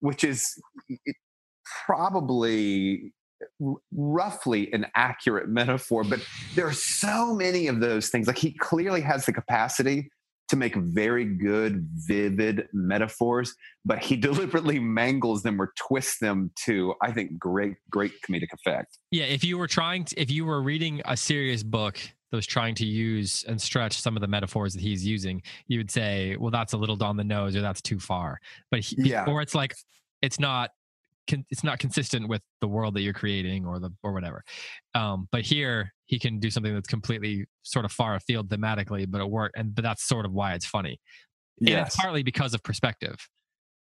which is probably roughly an accurate metaphor, but there are so many of those things. Like, he clearly has the capacity to make very good, vivid metaphors, but he deliberately mangles them or twists them to, I think, great, great comedic effect. Yeah. If you were trying to, if you were reading a serious book that was trying to use and stretch some of the metaphors that he's using, you would say, well, that's a little on the nose, or that's too far. But he, yeah. Or it's like, it's not, it's not consistent with the world that you're creating, or the, or whatever. Um, but here, he can do something that's completely sort of far afield thematically, but it worked. And but that's sort of why it's funny. Yes. And it's partly because of perspective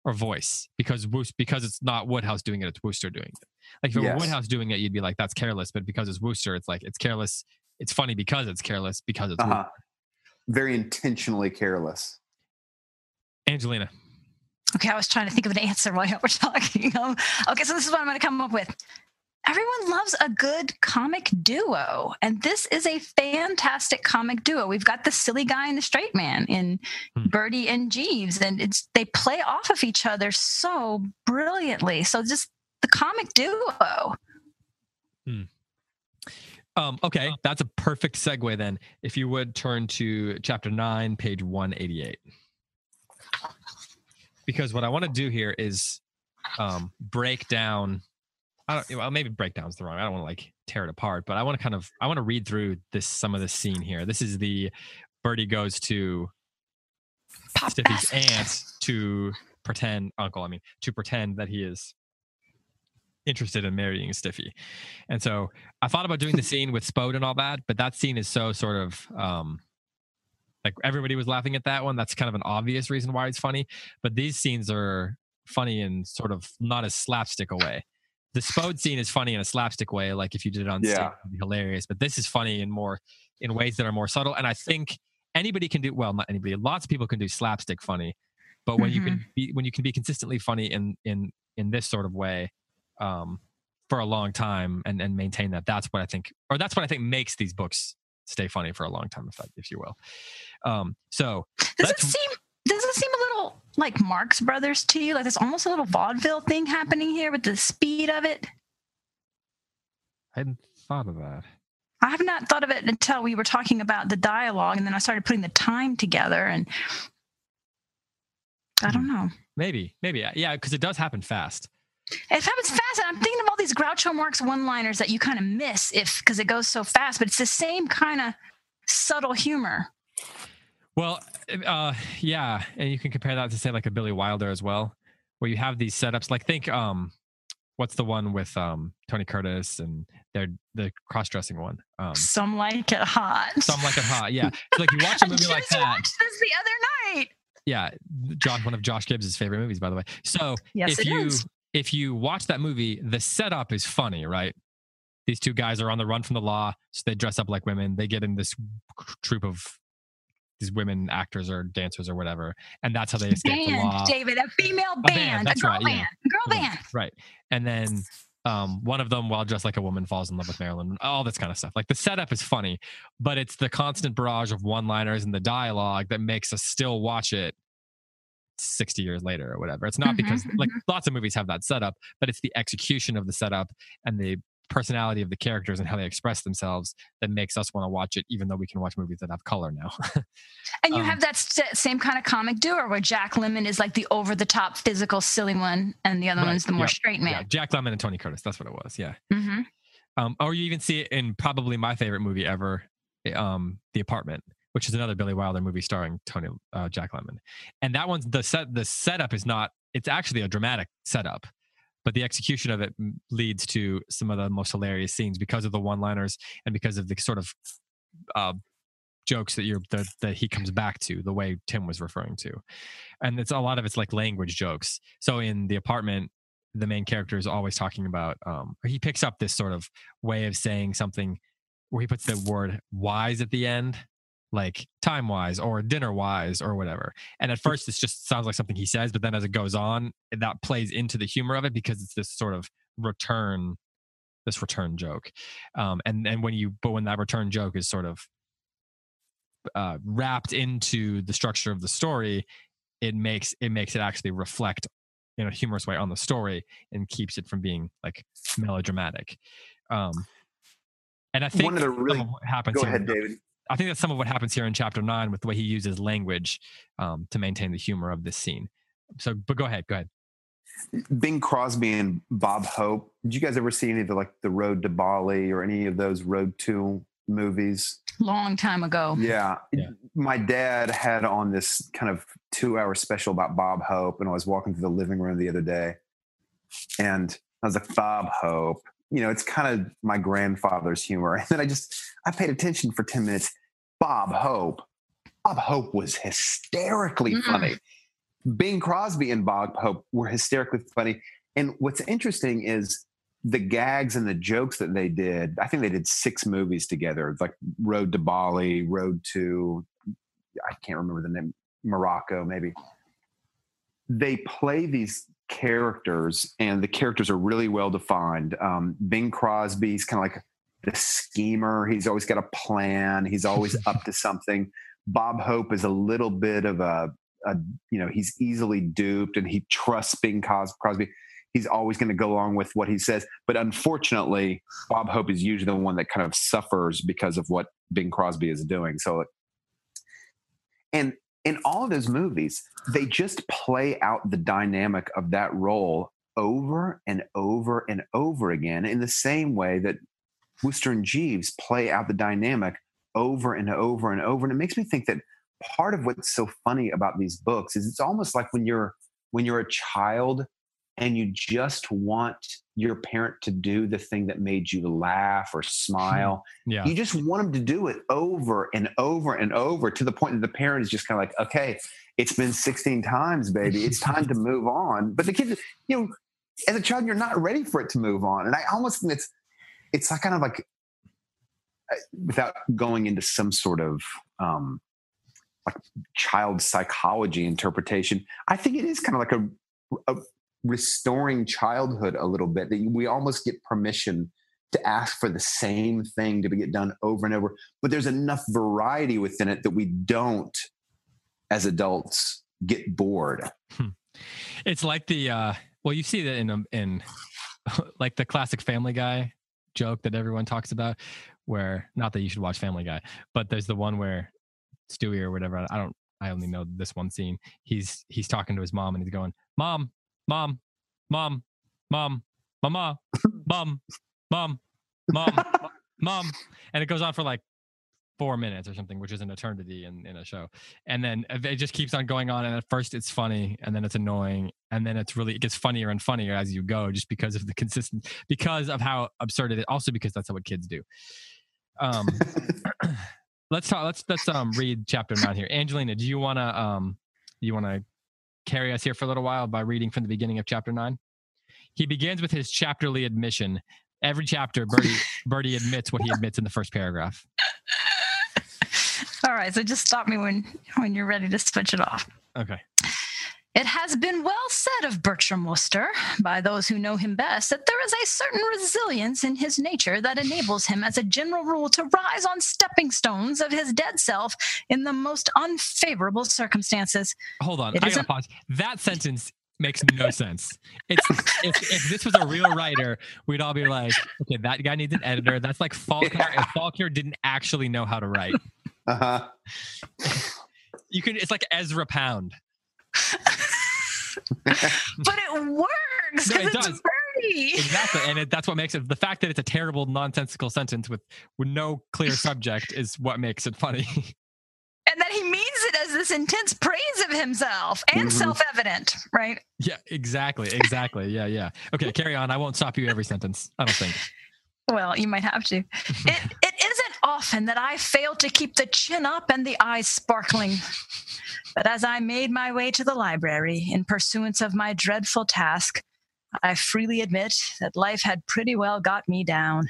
or voice, because because it's not Wodehouse doing it, it's Wooster doing it. Like, if it yes. were Wodehouse doing it, you'd be like, that's careless. But because it's Wooster, it's like, it's careless. It's funny because it's careless, because it's uh-huh. very intentionally careless. Angelina. Okay, I was trying to think of an answer while we're talking. Um, okay, so this is what I'm going to come up with. Everyone loves a good comic duo, and this is a fantastic comic duo. We've got the silly guy and the straight man in Birdie and Jeeves, and it's they play off of each other so brilliantly. So just the comic duo. Hmm. Um, okay, that's a perfect segue then. If you would turn to chapter nine, page one eighty-eight. Because what I want to do here is um, break down... I don't, well, maybe breakdown's the wrong. I don't want to like tear it apart, but I want to kind of, I want to read through this, some of this scene here. This is the Birdie goes to Pop Stiffy's aunt to pretend, uncle, I mean, to pretend that he is interested in marrying Stiffy. And so I thought about doing the scene with Spode and all that, but that scene is so sort of um, like everybody was laughing at that one. That's kind of an obvious reason why it's funny, but these scenes are funny in sort of not as slapstick a way. The Spode scene is funny in a slapstick way, like if you did it on stage, yeah. it'd be hilarious. But this is funny in more in ways that are more subtle. And I think anybody can do well, not anybody. Lots of people can do slapstick funny, but when mm-hmm. you can be, when you can be consistently funny in in in this sort of way um, for a long time and and maintain that, that's what I think, or that's what I think makes these books stay funny for a long time, if I, if you will. Um, so does it seem does it seem a little like Marx Brothers to you? Like, there's almost a little vaudeville thing happening here with the speed of it. I hadn't thought of that. I have not thought of it until we were talking about the dialogue, and then I started putting the time together, and I don't know. Maybe, maybe. Yeah, because it does happen fast. It happens fast, and I'm thinking of all these Groucho Marx one-liners that you kind of miss if because it goes so fast, but it's the same kind of subtle humor. Well, uh, yeah, and you can compare that to, say, like a Billy Wilder as well, where you have these setups. Like, think, um, what's the one with um, Tony Curtis and their the cross-dressing one? Um, Some Like It Hot. Some Like It Hot, yeah. So, like, you watch a movie just like that. I watched this the other night. Yeah, Josh, one of Josh Gibbs' favorite movies, by the way. So yes, if you is. if you watch that movie, the setup is funny, right? These two guys are on the run from the law, so they dress up like women. They get in this troop of... these women actors or dancers or whatever, and that's how they escape band, the law. David, a female band, a, band, that's a girl right, band, yeah. a girl yeah. band, right? And then um, one of them, while dressed like a woman, falls in love with Marilyn. All this kind of stuff. Like, the setup is funny, but it's the constant barrage of one-liners and the dialogue that makes us still watch it sixty years later or whatever. It's not mm-hmm, because mm-hmm. like lots of movies have that setup, but it's the execution of the setup and the personality of the characters and how they express themselves that makes us want to watch it, even though we can watch movies that have color now. And you um, have that st- same kind of comic duo where Jack Lemmon is like the over-the-top physical silly one, and the other right, one's the more yeah, straight man. Yeah, Jack Lemmon and Tony Curtis, that's what it was, yeah. Mm-hmm. Um, or you even see it in probably my favorite movie ever, um, The Apartment, which is another Billy Wilder movie starring Tony uh, Jack Lemmon. And that one's, the set, the setup is not, it's actually a dramatic setup, but the execution of it leads to some of the most hilarious scenes because of the one-liners and because of the sort of uh, jokes that you're that, that he comes back to, the way Tim was referring to. And it's a lot of it's like language jokes. So in The Apartment, the main character is always talking about, um, he picks up this sort of way of saying something where he puts the word wise at the end, like time-wise or dinner-wise or whatever. And at first, this just sounds like something he says, but then as it goes on, that plays into the humor of it because it's this sort of return, this return joke. Um, and and when you, but when that return joke is sort of uh, wrapped into the structure of the story, it makes it makes it actually reflect in a humorous way on the story and keeps it from being like melodramatic. Um, and I think one of the really of what happens. Go ahead, David. I think that's some of what happens here in chapter nine with the way he uses language um, to maintain the humor of this scene. So, but go ahead, go ahead. Bing Crosby and Bob Hope. Did you guys ever see any of the, like the Road to Bali or any of those Road to movies? Long time ago. Yeah. yeah. My dad had on this kind of two hour special about Bob Hope. And I was walking through the living room the other day and I was like, Bob Hope, you know, it's kind of my grandfather's humor. And then I just, I paid attention for ten minutes. Bob Hope. Bob Hope was hysterically mm-hmm. funny. Bing Crosby and Bob Hope were hysterically funny. And what's interesting is the gags and the jokes that they did. I think they did six movies together, like Road to Bali, Road to, I can't remember the name, Morocco maybe. They play these characters and the characters are really well defined. Um, Bing Crosby's kind of like the schemer. He's always got a plan. He's always up to something. Bob Hope is a little bit of a, A, you know, he's easily duped and he trusts Bing Crosby. He's always going to go along with what he says. But unfortunately, Bob Hope is usually the one that kind of suffers because of what Bing Crosby is doing. So, and in all of those movies, they just play out the dynamic of that role over and over and over again in the same way that Wooster and Jeeves play out the dynamic over and over and over. And it makes me think that part of what's so funny about these books is it's almost like when you're when you're a child and you just want your parent to do the thing that made you laugh or smile. Yeah. You just want them to do it over and over and over to the point that the parent is just kind of like, okay, it's been sixteen times, baby. It's time to move on. But the kids, you know, as a child, you're not ready for it to move on. And I almost think it's, it's like kind of like, without going into some sort of um, like child psychology interpretation, I think it is kind of like a, a restoring childhood a little bit, that we almost get permission to ask for the same thing to get done over and over, but there's enough variety within it that we don't, as adults, get bored. Hmm. It's like the, uh, well, you see that in, um, in like the classic Family Guy joke that everyone talks about, where, not that you should watch Family Guy, but there's the one where Stewie or whatever, I don't, I only know this one scene. He's, he's talking to his mom and he's going, mom, mom, mom, mom, mama, mom, mom, mom, mom. And it goes on for like four minutes or something, which is an eternity in, in a show. And then it just keeps on going on. And at first it's funny and then it's annoying. And then it's really, it gets funnier and funnier as you go, just because of the consistent, because of how absurd it is. Also because that's what kids do. Um, Let's talk. Let's let's um read chapter nine here. Angelina, do you wanna um you wanna carry us here for a little while by reading from the beginning of chapter nine? He begins with his chapterly admission. Every chapter, Birdie Birdie admits what he admits in the first paragraph. All right, so just stop me when when you're ready to switch it off. Okay. It has been well said of Bertram Wooster by those who know him best that there is a certain resilience in his nature that enables him, as a general rule, to rise on stepping stones of his dead self in the most unfavorable circumstances. Hold on, it I gotta pause. That sentence makes no sense. It's if, if this was a real writer, we'd all be like, okay, that guy needs an editor. That's like Faulkner, and Faulkner didn't actually know how to write. Uh huh. You can. It's like Ezra Pound. But it works because no, it it's does. Birdie. Exactly, and it, that's what makes it. The fact that it's a terrible, nonsensical sentence with, with no clear subject is what makes it funny. And that he means it as this intense praise of himself and mm-hmm. self-evident, right? Yeah, exactly, exactly. Yeah, yeah. Okay, carry on. I won't stop you every sentence. I don't think. Well, you might have to. It, it isn't often that I fail to keep the chin up and the eyes sparkling. But as I made my way to the library in pursuance of my dreadful task, I freely admit that life had pretty well got me down.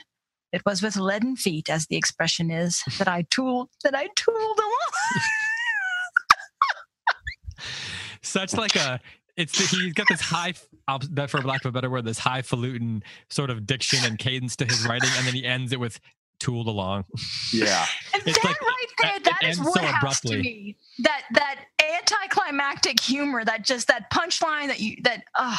It was with leaden feet, as the expression is, that I tooled, that I tooled along. Such like a... It's the, he's got this high, for lack of a better word, this highfalutin sort of diction and cadence to his writing, and then he ends it with "tooled along." Yeah, and it's that like, right there, that is Wodehouse so to me. That that anticlimactic humor, that just that punchline that you, that, uh,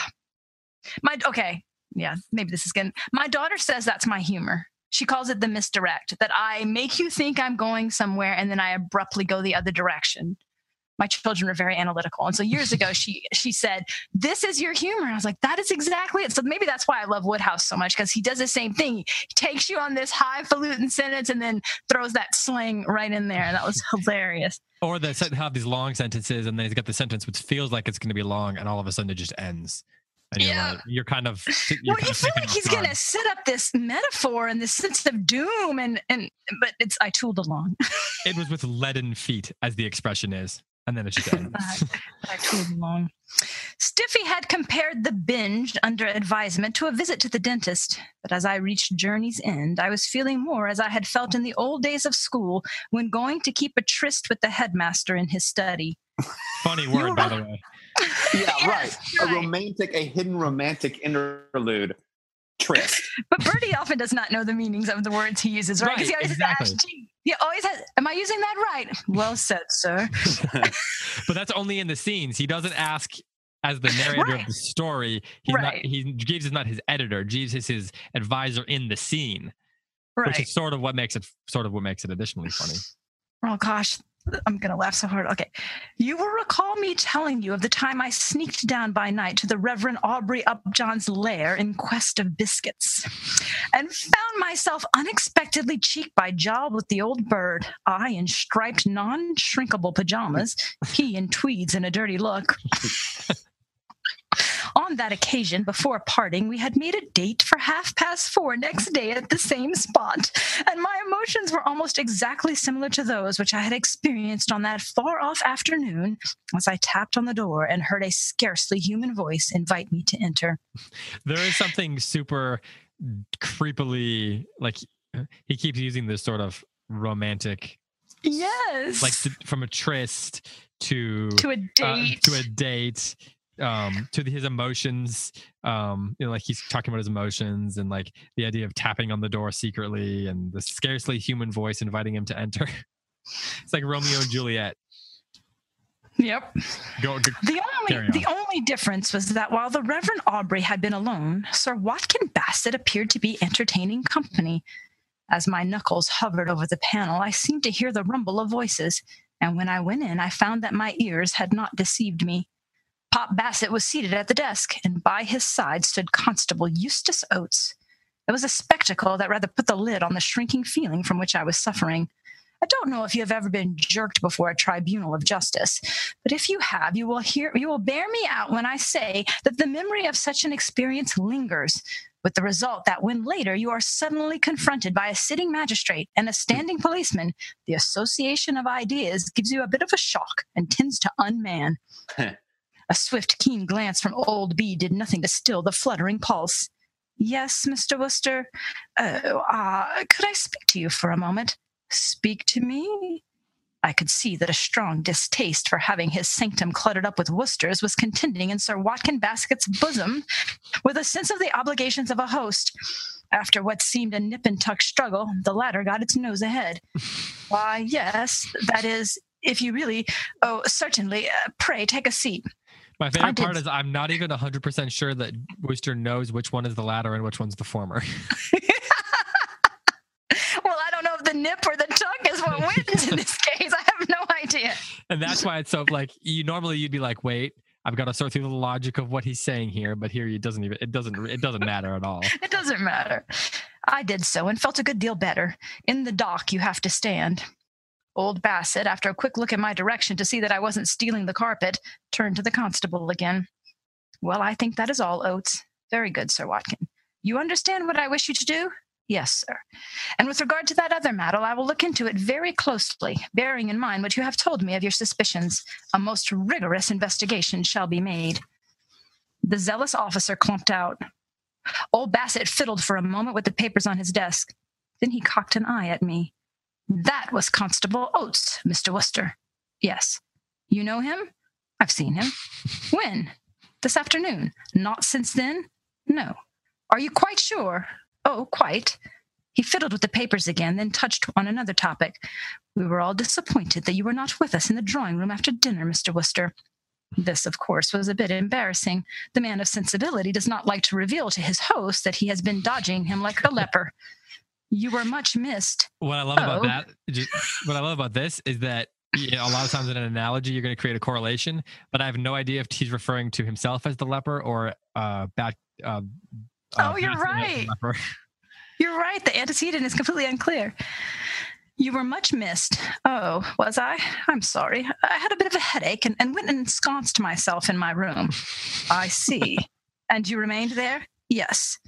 my, okay. Yeah. Maybe this is good. My daughter says that's my humor. She calls it the misdirect, that I make you think I'm going somewhere and then I abruptly go the other direction. My children are very analytical. And so years ago, she she said, this is your humor. And I was like, that is exactly it. So maybe that's why I love Wodehouse so much, because he does the same thing. He takes you on this highfalutin sentence and then throws that slang right in there. That was hilarious. Or they have these long sentences and then he's got the sentence which feels like it's going to be long and all of a sudden it just ends. And you're, yeah. like, you're kind of... You're well, kind you of feel like he's going to set up this metaphor and this sense of doom, and and but it's I tooled along. It was with leaden feet, as the expression is. And then it just ends. I tooled along. Stiffy had compared the binge under advisement to a visit to the dentist. But as I reached journey's end, I was feeling more as I had felt in the old days of school when going to keep a tryst with the headmaster in his study. Funny word, by the way. Yeah, yes, right. right. A romantic, a hidden romantic interlude. Tryst. But Bertie often does not know the meanings of the words he uses, right? Because right, he always exactly. has G. He always has, am I using that right? Well said, sir. But that's only in the scenes. He doesn't ask as the narrator right. of the story. He's right. not, he, Jeeves is not his editor. Jeeves is his advisor in the scene, right. which is sort of what makes it sort of what makes it additionally funny. Oh, gosh. I'm going to laugh so hard. Okay. You will recall me telling you of the time I sneaked down by night to the Reverend Aubrey Upjohn's lair in quest of biscuits and found myself unexpectedly cheek by jowl with the old bird, I in striped, non-shrinkable pajamas, he in tweeds and a dirty look. On that occasion, before parting, we had made a date for half past four next day at the same spot, and my emotions were almost exactly similar to those which I had experienced on that far-off afternoon as I tapped on the door and heard a scarcely human voice invite me to enter. There is something super creepily, like, he keeps using this sort of romantic... Yes! Like, to, from a tryst to... To a date. Uh, to a date... um to the, his emotions, um you know, like he's talking about his emotions and like the idea of tapping on the door secretly and the scarcely human voice inviting him to enter. It's like Romeo and Juliet. Yep. Go, go, the only on. the only difference was that while the Reverend Aubrey had been alone, Sir Watkin Bassett appeared to be entertaining company. As my knuckles hovered over the panel, I seemed to hear the rumble of voices, and when I went in, I found that my ears had not deceived me. Pop Bassett was seated at the desk, and by his side stood Constable Eustace Oates. It was a spectacle that rather put the lid on the shrinking feeling from which I was suffering. I don't know if you have ever been jerked before a tribunal of justice, but if you have, you will hear, you will bear me out when I say that the memory of such an experience lingers, with the result that when later you are suddenly confronted by a sitting magistrate and a standing policeman, the association of ideas gives you a bit of a shock and tends to unman. A swift, keen glance from old B did nothing to still the fluttering pulse. Yes, Mister Wooster, uh, uh, could I speak to you for a moment? Speak to me? I could see that a strong distaste for having his sanctum cluttered up with Woosters was contending in Sir Watkin Bassett's bosom with a sense of the obligations of a host. After what seemed a nip-and-tuck struggle, the latter got its nose ahead. Why, yes, that is, if you really, oh, certainly, uh, pray take a seat. My favorite part is I'm not even one hundred percent sure that Wooster knows which one is the latter and which one's the former. Well, I don't know if the nip or the tuck is what wins in this case. I have no idea. And that's why it's so, like, you normally you'd be like, wait, I've got to sort through the logic of what he's saying here, but here it doesn't even, it doesn't, it doesn't matter at all. It doesn't matter. I did so and felt a good deal better. In the dock, you have to stand. Old Bassett, after a quick look in my direction to see that I wasn't stealing the carpet, turned to the constable again. Well, I think that is all, Oates. Very good, Sir Watkin. You understand what I wish you to do? Yes, sir. And with regard to that other matter, I will look into it very closely, bearing in mind what you have told me of your suspicions. A most rigorous investigation shall be made. The zealous officer clumped out. Old Bassett fiddled for a moment with the papers on his desk. Then he cocked an eye at me. That was Constable Oates, Mister Wooster. Yes. You know him? I've seen him. When? This afternoon. Not since then? No. Are you quite sure? Oh, quite. He fiddled with the papers again, then touched on another topic. We were all disappointed that you were not with us in the drawing-room after dinner, Mister Wooster. This, of course, was a bit embarrassing. The man of sensibility does not like to reveal to his host that he has been dodging him like a leper. You were much missed. What I love oh. about that, just, what I love about this is that you know, a lot of times in an analogy, you're going to create a correlation, but I have no idea if he's referring to himself as the leper or uh, back. Uh, oh, uh, you're right. You're right. The antecedent is completely unclear. You were much missed. Oh, was I? I'm sorry. I had a bit of a headache and, and went and ensconced myself in my room. I see. And you remained there? Yes.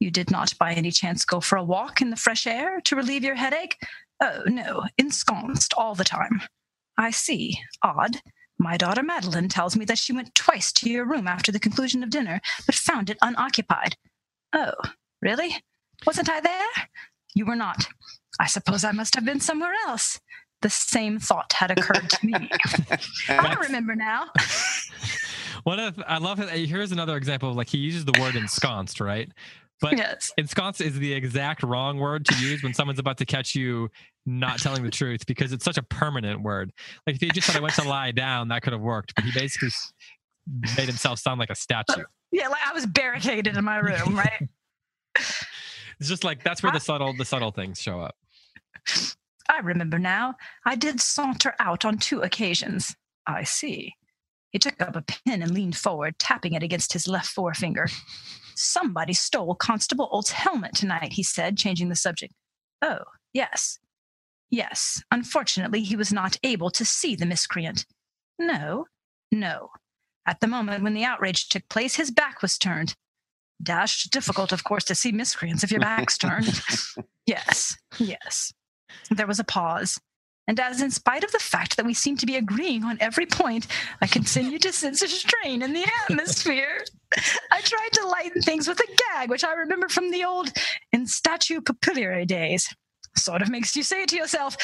You did not by any chance go for a walk in the fresh air to relieve your headache? Oh, no. Ensconced all the time. I see. Odd. My daughter Madeline tells me that she went twice to your room after the conclusion of dinner, but found it unoccupied. Oh, really? Wasn't I there? You were not. I suppose I must have been somewhere else. The same thought had occurred to me. I remember now. What if, I love it. Here's another example of like he uses the word ensconced, right? But yes. Ensconced is the exact wrong word to use when someone's about to catch you not telling the truth because it's such a permanent word. Like if he just said I went to lie down, that could have worked. But he basically made himself sound like a statue. Yeah, like I was barricaded in my room, right? It's just like that's where the subtle the subtle things show up. I remember now. I did saunter out on two occasions. I see. He took up a pen and leaned forward, tapping it against his left forefinger. Somebody stole Constable Olt's helmet tonight, he said, changing the subject. Oh, yes. Yes. Unfortunately, he was not able to see the miscreant. No. No. At the moment when the outrage took place, his back was turned. Dash difficult, of course, to see miscreants if your back's turned. Yes, yes. There was a pause. And as in spite of the fact that we seemed to be agreeing on every point, I continued to sense a strain in the atmosphere. I tried to lighten things with a gag, which I remember from the old in statu papillary days. Sort of makes you say to yourself,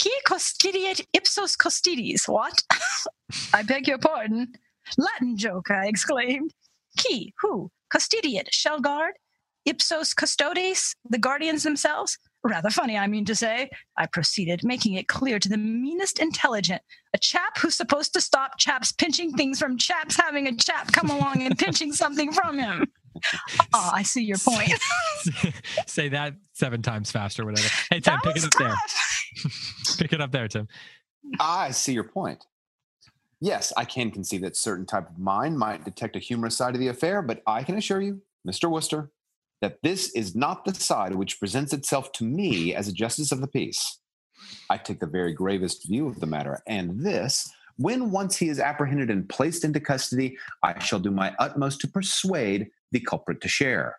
qui costidiet ipsos costidis, what? I beg your pardon. Latin joke, I exclaimed. Qui, who? Custodiate, shell guard, ipsos custodes, the guardians themselves. Rather funny, I mean to say, I proceeded, making it clear to the meanest intelligent, a chap who's supposed to stop chaps pinching things from chaps having a chap come along and pinching something from him. Ah, oh, I see your point. Say that seven times faster, whatever. Hey, Tim, pick it up there. Pick it up there, Tim. I see your point. Yes, I can conceive that certain type of mind might detect a humorous side of the affair, but I can assure you, Mister Wooster, that this is not the side which presents itself to me as a justice of the peace. I take the very gravest view of the matter, and this, when once he is apprehended and placed into custody, I shall do my utmost to persuade the culprit to share.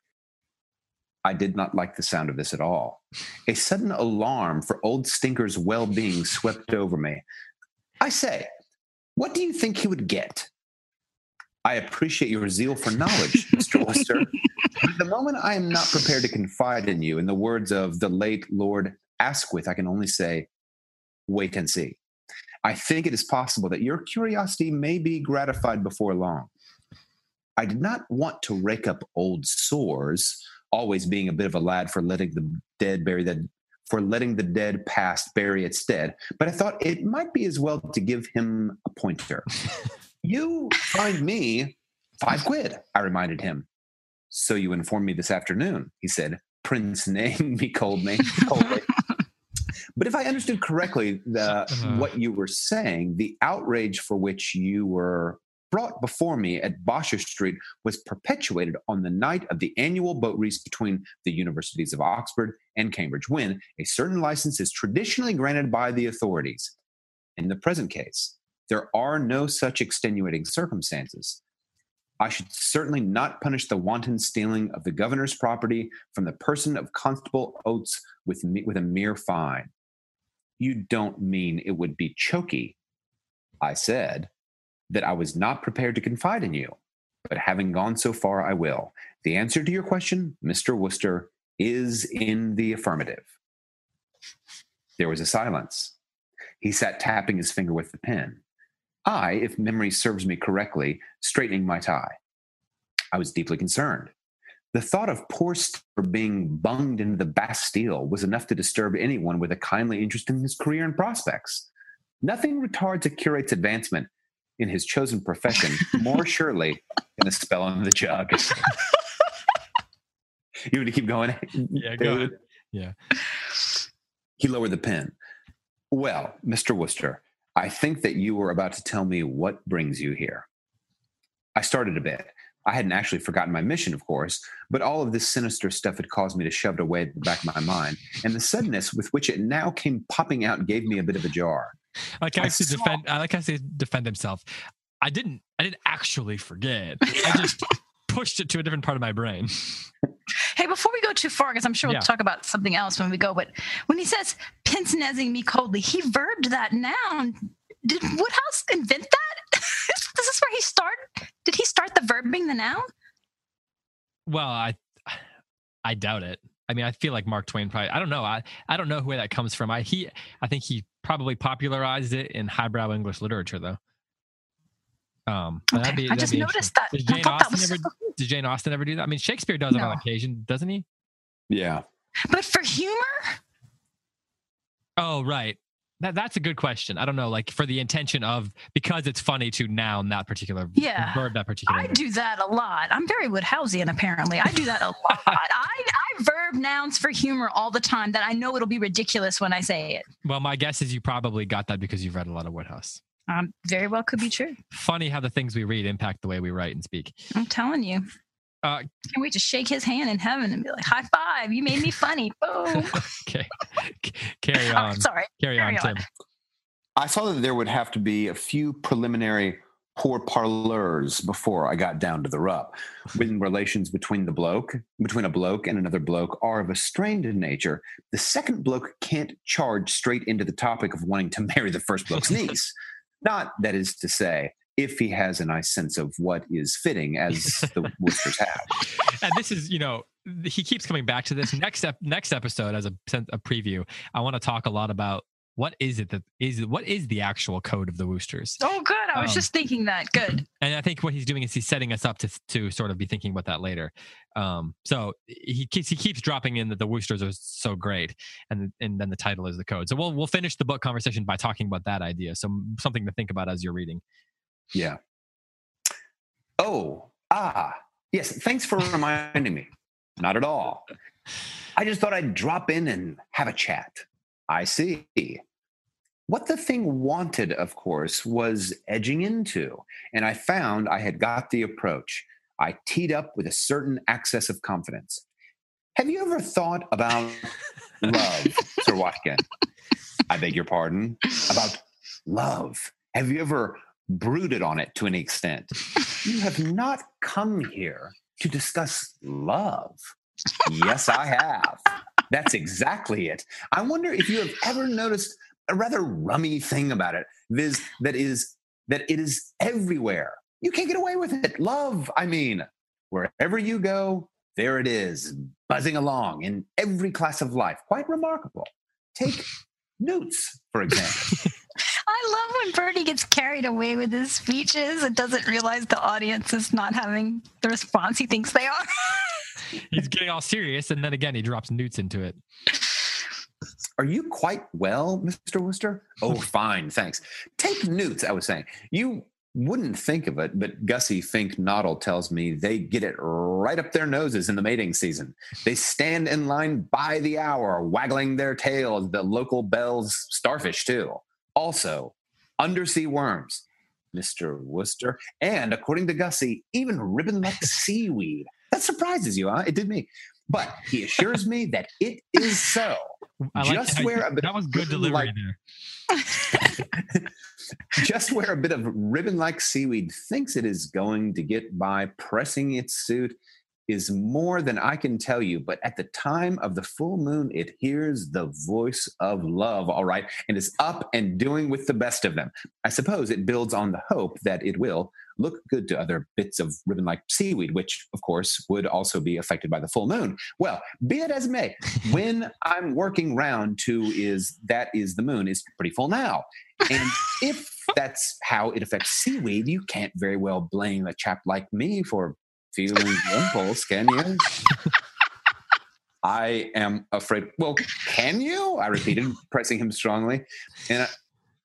I did not like the sound of this at all. A sudden alarm for old Stinker's well-being swept over me. I say... What do you think he would get? I appreciate your zeal for knowledge, Mister Wooster. At the moment, I am not prepared to confide in you. In the words of the late Lord Asquith, I can only say, wait and see. I think it is possible that your curiosity may be gratified before long. I did not want to rake up old sores, always being a bit of a lad for letting the dead bury the for letting the dead past bury its dead, but I thought it might be as well to give him a pointer. You find me five quid, I reminded him. So you informed me this afternoon, he said. Prince named me coldly. coldly. But if I understood correctly the, what you were saying, the outrage for which you were brought before me at Bosher Street was perpetuated on the night of the annual boat race between the universities of Oxford and Cambridge, when a certain license is traditionally granted by the authorities. In the present case, there are no such extenuating circumstances. I should certainly not punish the wanton stealing of the governor's property from the person of Constable Oates with, me- with a mere fine. You don't mean it would be choky, I said. That I was not prepared to confide in you, but having gone so far, I will. The answer to your question, Mister Wooster, is in the affirmative. There was a silence. He sat tapping his finger with the pen. I, if memory serves me correctly, straightening my tie. I was deeply concerned. The thought of poor Stirrer being bunged into the Bastille was enough to disturb anyone with a kindly interest in his career and prospects. Nothing retards a curate's advancement in his chosen profession more surely than the spell on the jug. You want to keep going? Yeah, go ahead. Yeah. He lowered the pen. Well, Mister Wooster, I think that you were about to tell me what brings you here. I started a bit. I hadn't actually forgotten my mission, of course, but all of this sinister stuff had caused me to shove it away at the back of my mind, and the suddenness with which it now came popping out gave me a bit of a jar. I like I, I saw... defend. I like I say, defend himself. I didn't. I didn't actually forget. I just pushed it to a different part of my brain. Hey, before we go too far, because I'm sure we'll yeah. talk about something else when we go, but when he says pince-nez-ing me coldly, he verbed that noun. Did Wodehouse invent that? Is this where he started? Did he start the verbing the noun? Well, I I doubt it. I mean, I feel like Mark Twain probably, I don't know. I, I don't know where that comes from. I he I think he probably popularized it in highbrow English literature, though. Um, okay. be, I just noticed that. Did Jane, that was ever, so... did Jane Austen ever do that? I mean, Shakespeare does no. it on occasion, doesn't he? Yeah. But for humor? Oh, right. That, that's a good question. I don't know, like for the intention of, because it's funny to noun that particular yeah. verb, that particular. I verb. do that a lot. I'm very Woodhouseian, apparently. I do that a lot. I, I verb nouns for humor all the time that I know it'll be ridiculous when I say it. Well, my guess is you probably got that because you've read a lot of Wodehouse. Um, very well could be true. Funny how the things we read impact the way we write and speak. I'm telling you. Uh, Can't wait to shake his hand in heaven and be like, high five, you made me funny. Boom. Okay. Carry on. Oh, sorry. Carry, Carry on, on, Tim. I saw that there would have to be a few preliminary poor parleurs before I got down to the rub. When relations between the bloke, between a bloke and another bloke are of a strained nature, the second bloke can't charge straight into the topic of wanting to marry the first bloke's niece. Not, that is to say, if he has a nice sense of what is fitting, as the Woosters have. And this is, you know, he keeps coming back to this. Next ep- next episode, as a, a preview, I want to talk a lot about what is it that is, what is the actual code of the Woosters? Oh, good. I was um, just thinking that. Good. And I think what he's doing is he's setting us up to to sort of be thinking about that later. Um, so he keeps, he keeps dropping in that the Woosters are so great. And and then the title is the code. So we'll we'll finish the book conversation by talking about that idea. So something to think about as you're reading. Yeah. Oh, ah, yes. Thanks for reminding me. Not at all. I just thought I'd drop in and have a chat. I see. What the thing wanted, of course, was edging into, and I found I had got the approach. I teed up with a certain access of confidence. Have you ever thought about love, Sir Watkin? I beg your pardon. About love. Have you ever brooded on it to an extent? You have not come here to discuss love. Yes, I have. That's exactly it. I wonder if you have ever noticed a rather rummy thing about it, viz. that is that it is everywhere. You can't get away with it. Love, I mean, wherever you go, there it is, buzzing along in every class of life. Quite remarkable. Take newts, for example. I love when Bertie gets carried away with his speeches and doesn't realize the audience is not having the response he thinks they are. He's getting all serious, and then again, he drops newts into it. Are you quite well, Mister Wooster? Oh, fine, thanks. Take newts, I was saying. You wouldn't think of it, but Gussie Fink Noddle tells me they get it right up their noses in the mating season. They stand in line by the hour, waggling their tails, the local bells, starfish, too. Also, undersea worms, Mister Wooster, and according to Gussie, even ribbon like seaweed. That surprises you, huh? It did me. But he assures me that it is so. I just like, where I, a bit that was good delivery like, there. Just where a bit of ribbon like seaweed thinks it is going to get by pressing its suit is more than I can tell you, but at the time of the full moon, it hears the voice of love, all right, and is up and doing with the best of them. I suppose it builds on the hope that it will look good to other bits of ribbon-like seaweed, which, of course, would also be affected by the full moon. Well, be it as it may, when I'm working round to is that is the moon is pretty full now. And if that's how it affects seaweed, you can't very well blame a chap like me for feelings impulse, can you? I am afraid. Well, can you? I repeated, pressing him strongly. And I,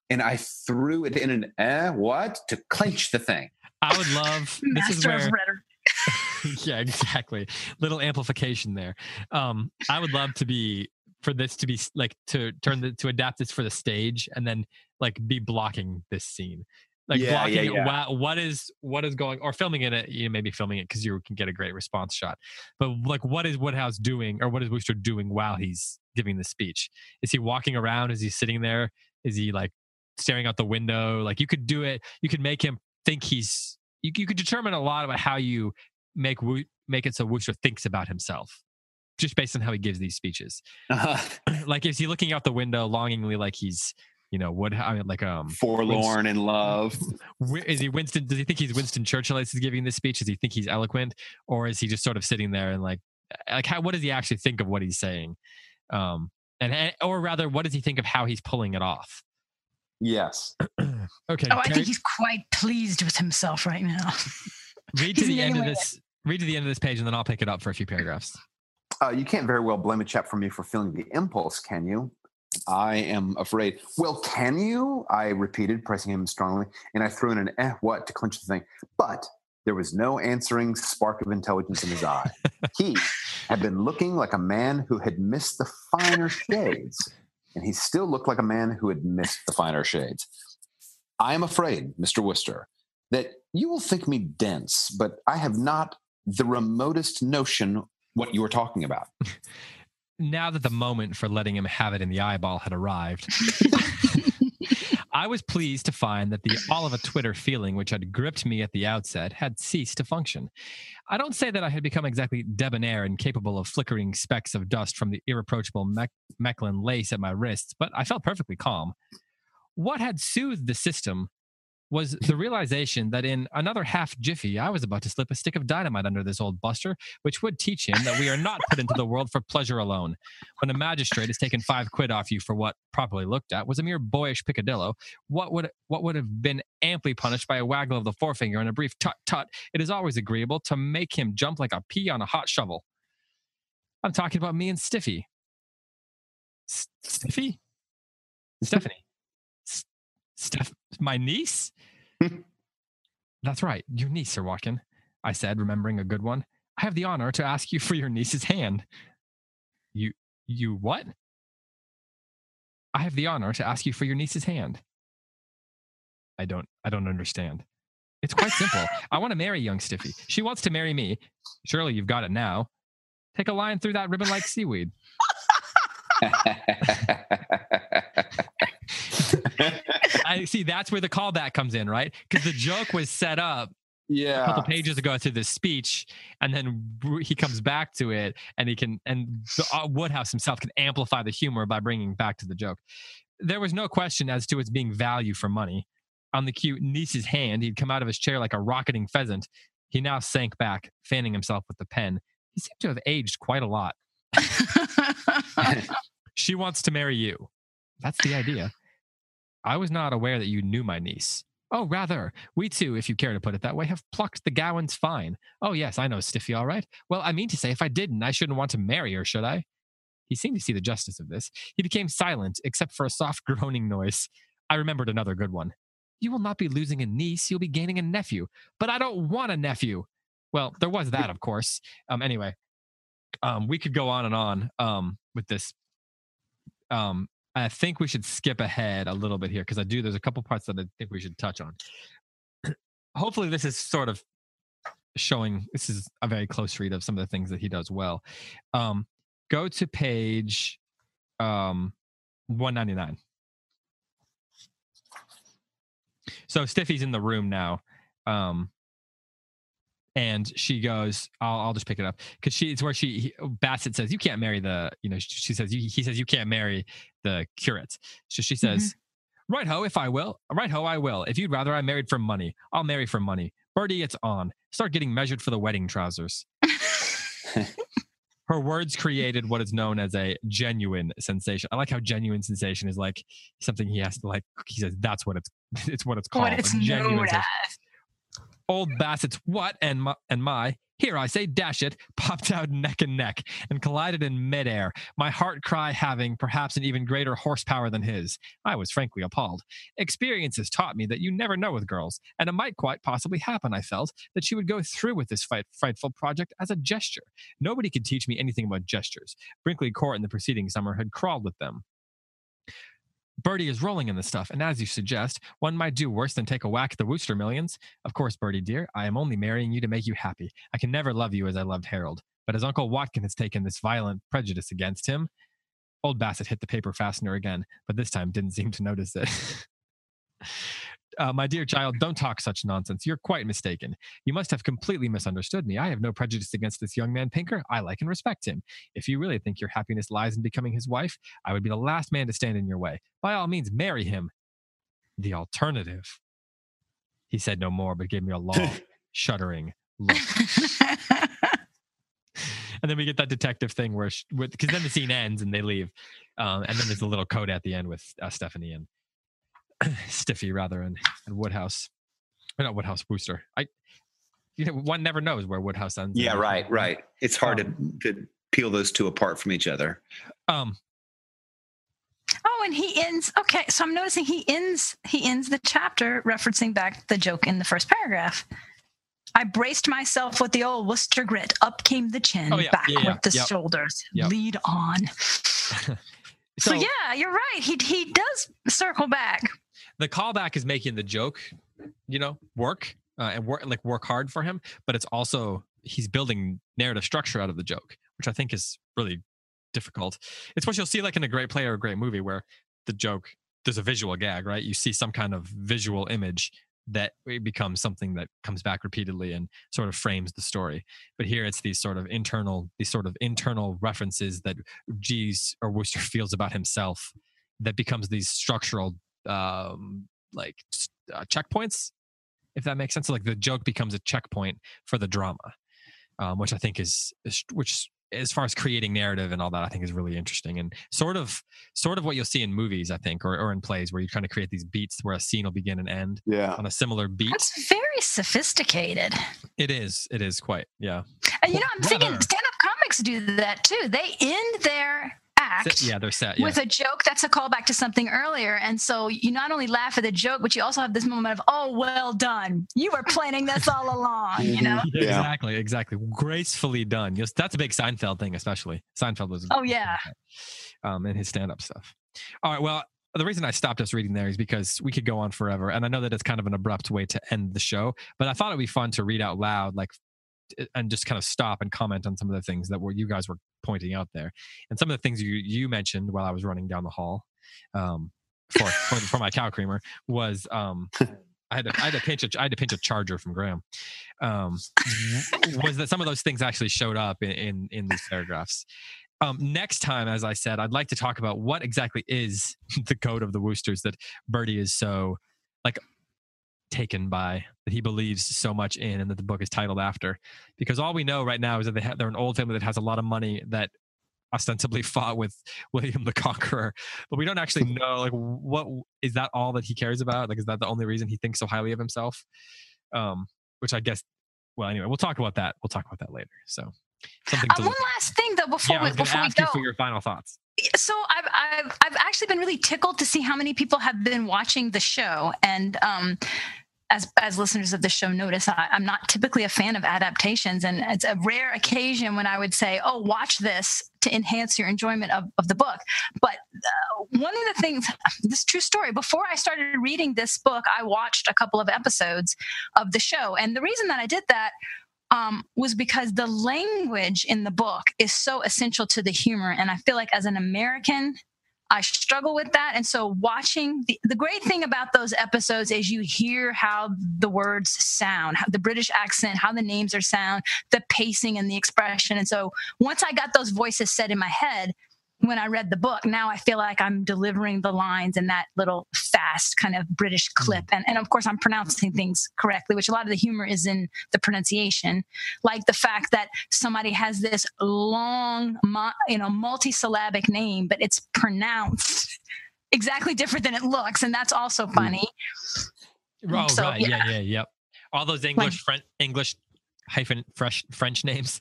and I threw it in an air, what? To clench the thing. I would love... this Master is where, of rhetoric. Yeah, exactly. Little amplification there. Um, I would love to be... for this to be like to turn the, to adapt this for the stage and then like be blocking this scene, like yeah, blocking yeah, yeah. it. Wow, what is what is going or filming it? You know, maybe filming it because you can get a great response shot. But like, what is Wodehouse doing or what is Wooster doing while he's giving the speech? Is he walking around? Is he sitting there? Is he like staring out the window? Like you could do it. You could make him think he's. You, you could determine a lot about how you make make it so Wooster thinks about himself, just based on how he gives these speeches. Uh-huh. Like, is he looking out the window longingly, like he's, you know, what, I mean, like, um, forlorn Winston, in love? Is he Winston? Does he think he's Winston Churchill as he's giving this speech? Does he think he's eloquent, or is he just sort of sitting there and like, like, how, what does he actually think of what he's saying? Um, and or rather, what does he think of how he's pulling it off? Yes. Okay. Oh, I Terry? think he's quite pleased with himself right now. Read to the end of this. It. Read to the end of this page, and then I'll pick it up for a few paragraphs. Uh, you can't very well blame a chap for me for feeling the impulse, can you? I am afraid. Well, can you? I repeated, pressing him strongly, and I threw in an eh, what to clinch the thing. But there was no answering spark of intelligence in his eye. He had been looking like a man who had missed the finer shades, and he still looked like a man who had missed the finer shades. I am afraid, Mister Wooster, that you will think me dense, but I have not the remotest notion what you were talking about. Now that the moment for letting him have it in the eyeball had arrived, I was pleased to find that the all of a Twitter feeling which had gripped me at the outset had ceased to function. I don't say that I had become exactly debonair and capable of flickering specks of dust from the irreproachable Mec- Mechlin lace at my wrists, but I felt perfectly calm. What had soothed the system was the realization that in another half jiffy, I was about to slip a stick of dynamite under this old buster, which would teach him that we are not put into the world for pleasure alone. When a magistrate has taken five quid off you for what, properly looked at, was a mere boyish picadillo, what would what would have been amply punished by a waggle of the forefinger and a brief tut-tut, it is always agreeable to make him jump like a pea on a hot shovel. I'm talking about me and Stiffy. S- Stiffy? Stephanie. S- Steph- my niece? That's right, your niece, Sir Watkin, I said, remembering a good one. I have the honor to ask you for your niece's hand. You, you what? I have the honor to ask you for your niece's hand. I don't, I don't understand. It's quite simple. I want to marry young Stiffy. She wants to marry me. Surely you've got it now. Take a line through that ribbon like seaweed. I see. That's where the callback comes in, right? Because the joke was set up yeah. a couple pages ago through this speech, and then he comes back to it, and he can, and Wodehouse himself can amplify the humor by bringing back to the joke. There was no question as to its being value for money. On the cute niece's hand, he'd come out of his chair like a rocketing pheasant. He now sank back, fanning himself with the pen. He seemed to have aged quite a lot. She wants to marry you. That's the idea. I was not aware that you knew my niece. Oh, rather, we too, if you care to put it that way, have plucked the Gowans fine. Oh, yes, I know Stiffy, all right. Well, I mean to say, if I didn't, I shouldn't want to marry her, should I? He seemed to see the justice of this. He became silent, except for a soft groaning noise. I remembered another good one. You will not be losing a niece, you'll be gaining a nephew. But I don't want a nephew. Well, there was that, of course. Um, anyway, um, we could go on and on um, with this. Um, I think we should skip ahead a little bit here because I do. There's a couple parts that I think we should touch on. Hopefully, this is sort of showing. This is a very close read of some of the things that he does well. Um, go to page um, one ninety-nine. So Stiffy's in the room now, um, and she goes. I'll, I'll just pick it up because she. It's where she. He, Bassett says, "You can't marry the." You know, she says. He says, "You can't marry the curate." So she says, mm-hmm. "Right ho, if I will. Right ho, I will. If you'd rather I married for money, I'll marry for money. Birdie, it's on. Start getting measured for the wedding trousers." Her words created what is known as a genuine sensation. I like how genuine sensation is like something he has to like. He says that's what it's. It's what it's called. What it's known as. Old Bassett's what and my, and my here I say dash it, popped out neck and neck and collided in midair, my heart cry having perhaps an even greater horsepower than his. I was frankly appalled. Experience has taught me that you never know with girls, and it might quite possibly happen, I felt, that she would go through with this fight, frightful project as a gesture. Nobody could teach me anything about gestures. Brinkley Court in the preceding summer had crawled with them. Birdie is rolling in the stuff, and as you suggest, one might do worse than take a whack at the Wooster millions. Of course, Birdie dear, I am only marrying you to make you happy. I can never love you as I loved Harold. But as Uncle Watkin has taken this violent prejudice against him, old Bassett hit the paper fastener again, but this time didn't seem to notice it. Uh, my dear child, don't talk such nonsense. You're quite mistaken. You must have completely misunderstood me. I have no prejudice against this young man, Pinker. I like and respect him. If you really think your happiness lies in becoming his wife, I would be the last man to stand in your way. By all means, marry him. The alternative. He said no more, but gave me a long, shuddering look. And then we get that detective thing where, because then the scene ends and they leave. Um, and then there's a little coda at the end with uh, Stephanie and Stiffy rather and, and Wodehouse, or not Wodehouse, Wooster. I, you know, one never knows where Wodehouse ends. Yeah, right, right. It's hard um, to, to peel those two apart from each other. Um. Oh, and he ends. Okay, so I'm noticing he ends. He ends the chapter referencing back the joke in the first paragraph. I braced myself with the old Worcester grit. Up came the chin, oh, yeah, back yeah, yeah, with the yep, shoulders. Yep. Lead on. so, so yeah, you're right. He he does circle back. The callback is making the joke, you know, work uh, and work like work hard for him. But it's also he's building narrative structure out of the joke, which I think is really difficult. It's what you'll see like in a great play or a great movie where the joke, there's a visual gag, right? You see some kind of visual image that becomes something that comes back repeatedly and sort of frames the story. But here it's these sort of internal, these sort of internal references that G's or Wooster feels about himself that becomes these structural um like uh, checkpoints, if that makes sense. So, like the joke becomes a checkpoint for the drama, um which I think is, is which as far as creating narrative and all that, I think is really interesting and sort of sort of what you'll see in movies, I think, or, or in plays where you kind of create these beats where a scene will begin and end yeah. on a similar beat. That's very sophisticated. It is. It is quite. Yeah. And you know, I'm Rather. thinking stand-up comics do that too. They end their act yeah, they're set, yeah. with a joke that's a callback to something earlier. And so you not only laugh at the joke, but you also have this moment of, oh, well done. You were planning this all along, you know? Yeah. Exactly, exactly. Gracefully done. Yes, that's a big Seinfeld thing, especially. Seinfeld was... Oh, yeah. Um, and his stand-up stuff. All right, well, the reason I stopped us reading there is because we could go on forever. And I know that it's kind of an abrupt way to end the show, but I thought it'd be fun to read out loud, like, and just kind of stop and comment on some of the things that were you guys were pointing out there, and some of the things you you mentioned while I was running down the hall um, for, for for my cow creamer was um, I had to, I had to pinch a I had to pinch a charger from Graham. Um, was that some of those things actually showed up in in, in these paragraphs? Um, next time, as I said, I'd like to talk about what exactly is the Code of the Woosters that Birdie is so like. taken by, that he believes so much in, and that the book is titled after, because all we know right now is that they ha- they're an old family that has a lot of money that ostensibly fought with William the Conqueror, but we don't actually know, like, what is that all that he cares about? Like, is that the only reason he thinks so highly of himself? Um, which I guess, well, anyway, we'll talk about that. We'll talk about that later. So something. Uh, to one look. last thing though, before yeah, we, I was gonna before ask we go, you for your final thoughts. So I've, I've I've actually been really tickled to see how many people have been watching the show, and um, as as listeners of the show notice, I, I'm not typically a fan of adaptations, and it's a rare occasion when I would say, "Oh, watch this to enhance your enjoyment of, of the book." But uh, one of the things, this true story, before I started reading this book, I watched a couple of episodes of the show, and the reason that I did that. Um, was because the language in the book is so essential to the humor. And I feel like as an American, I struggle with that. And so watching the, the great thing about those episodes is you hear how the words sound, how the British accent, how the names are sound, the pacing and the expression. And so once I got those voices set in my head, when I read the book, now I feel like I'm delivering the lines in that little fast kind of British clip. And, and of course, I'm pronouncing things correctly, which a lot of the humor is in the pronunciation, like the fact that somebody has this long, you know, multi-syllabic name, but it's pronounced exactly different than it looks. And that's also funny. Oh, so, right. Yeah, yeah, yeah. Yep. All those English, like, French, English hyphen fresh French names.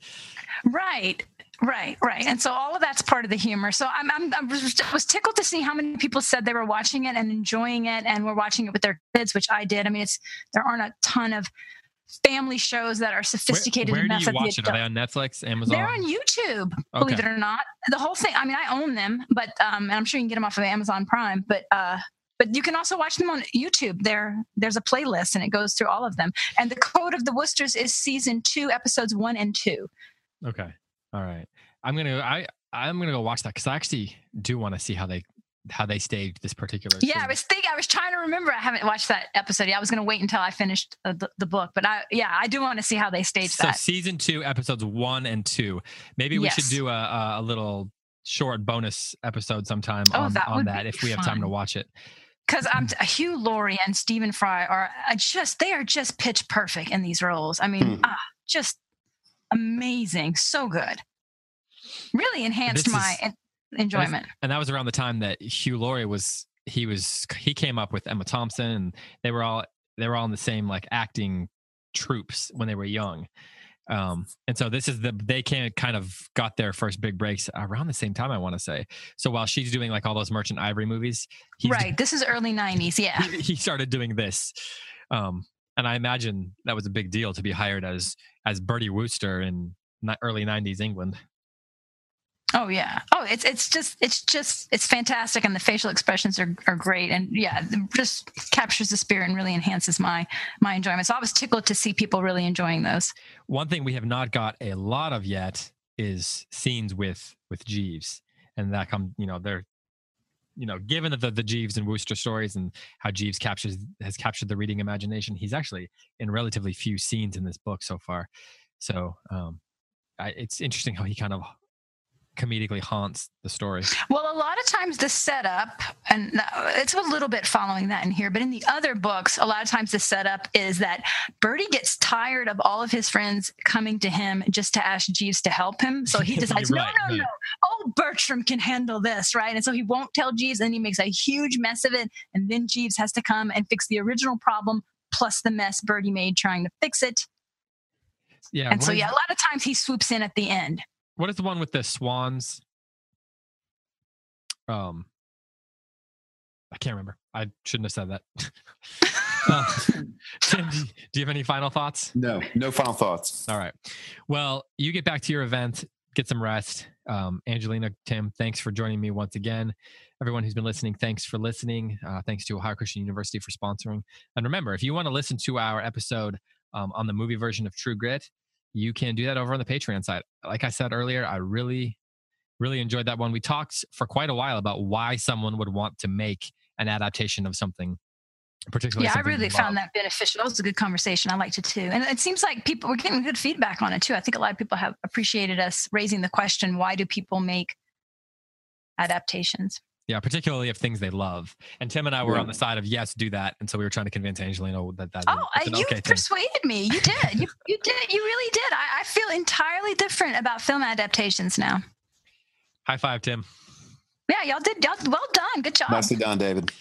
Right. Right, right. And so all of that's part of the humor. So I'm, I'm, I was tickled to see how many people said they were watching it and enjoying it and were watching it with their kids, which I did. I mean, it's, there aren't a ton of family shows that are sophisticated where, where enough. Where do you watch it? Adult. Are they on Netflix, Amazon? They're on YouTube, okay. Believe it or not. The whole thing, I mean, I own them, but, um, and I'm sure you can get them off of Amazon Prime, but, uh, but you can also watch them on YouTube. There, there's a playlist and it goes through all of them. And The Code of the Woosters is season two, episodes one and two. Okay. All right. I'm going to, I, I'm going to go watch that. Cause I actually do want to see how they, how they staged this particular. Yeah. Scene. I was thinking, I was trying to remember. I haven't watched that episode yet. I was going to wait until I finished uh, the, the book, but I, yeah, I do want to see how they staged so that. So season two, episodes one and two, maybe we yes. should do a, a little short bonus episode sometime oh, on that, on that if we fun. have time to watch it. Because I'm Hugh Laurie and Stephen Fry are just, they are just pitch perfect in these roles. I mean, mm. ah, just amazing. So good. Really enhanced this my is, enjoyment. And that was around the time that Hugh Laurie was, he was, he came up with Emma Thompson and they were all, they were all in the same like acting troupes when they were young. Um, and so this is the, they came, kind of got their first big breaks around the same time, I want to say. So while she's doing like all those Merchant Ivory movies. He's right. Doing, this is early nineties. Yeah. He, he started doing this. Um, And I imagine that was a big deal to be hired as as Bertie Wooster in early nineties England. Oh yeah. Oh, it's it's just it's just it's fantastic, and the facial expressions are, are great, and yeah, just captures the spirit and really enhances my my enjoyment. So I was tickled to see people really enjoying those. One thing we have not got a lot of yet is scenes with with Jeeves, and that come you know they're. You know, given the the Jeeves and Wooster stories and how Jeeves captures has captured the reading imagination, he's actually in relatively few scenes in this book so far. So um, I, it's interesting how he kind of comedically haunts the story. Well, a lot of times the setup, and it's a little bit following that in here, but in the other books, a lot of times the setup is that Bertie gets tired of all of his friends coming to him just to ask Jeeves to help him. So he decides, right, no, no, yeah. no. oh, Bertram can handle this, right? And so he won't tell Jeeves, and he makes a huge mess of it, and then Jeeves has to come and fix the original problem, plus the mess Bertie made trying to fix it. Yeah, and so, yeah, a lot of times he swoops in at the end. What is the one with the swans? Um, I can't remember. I shouldn't have said that. uh, Tim, do you have any final thoughts? No, no final thoughts. All right. Well, you get back to your event. Get some rest. Um, Angelina, Tim, thanks for joining me once again. Everyone who's been listening, thanks for listening. Uh, thanks to Ohio Christian University for sponsoring. And remember, if you want to listen to our episode um, on the movie version of True Grit, you can do that over on the Patreon side. Like I said earlier, I really, really enjoyed that one. We talked for quite a while about why someone would want to make an adaptation of something. Particularly yeah, I really found that beneficial. It was a good conversation. I liked it too. And it seems like people were getting good feedback on it too. I think a lot of people have appreciated us raising the question, why do people make adaptations? Yeah, particularly of things they love. And Tim and I were yeah. on the side of, yes, do that. And so we were trying to convince Angelina that that. Oh, an you okay persuaded thing. me. You did. You, you did. You really did. I, I feel entirely different about film adaptations now. High five, Tim. Yeah, y'all did. Y'all, well done. Good job. Nicely done, David.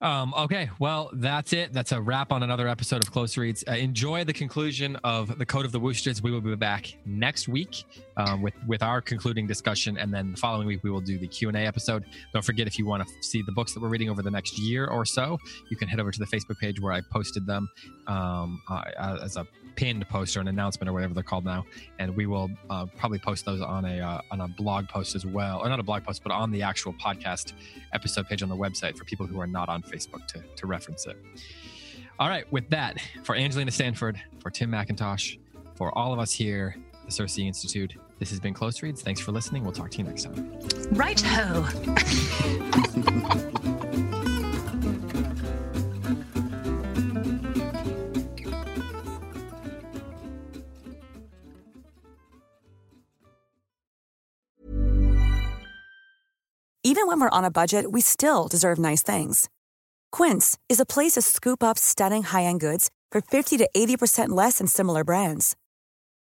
Um, okay, well, that's it. That's a wrap on another episode of Close Reads. Uh, enjoy the conclusion of The Code of the Woosters. We will be back next week um, with, with our concluding discussion, and then the following week we will do the Q and A episode. Don't forget, if you want to see the books that we're reading over the next year or so, you can head over to the Facebook page where I posted them um, uh, as a pinned post or an announcement or whatever they're called now, and we will uh, probably post those on a uh, on a blog post as well, or not a blog post, but on the actual podcast episode page on the website for people who are not on Facebook to, to reference it. All right, with that, for Angelina Stanford, for Tim McIntosh, for all of us here at the Searcy Institute, this has been Close Reads. Thanks for listening. We'll talk to you next time. Right ho. Even when we're on a budget, we still deserve nice things. Quince is a place to scoop up stunning high-end goods for fifty to eighty percent less than similar brands.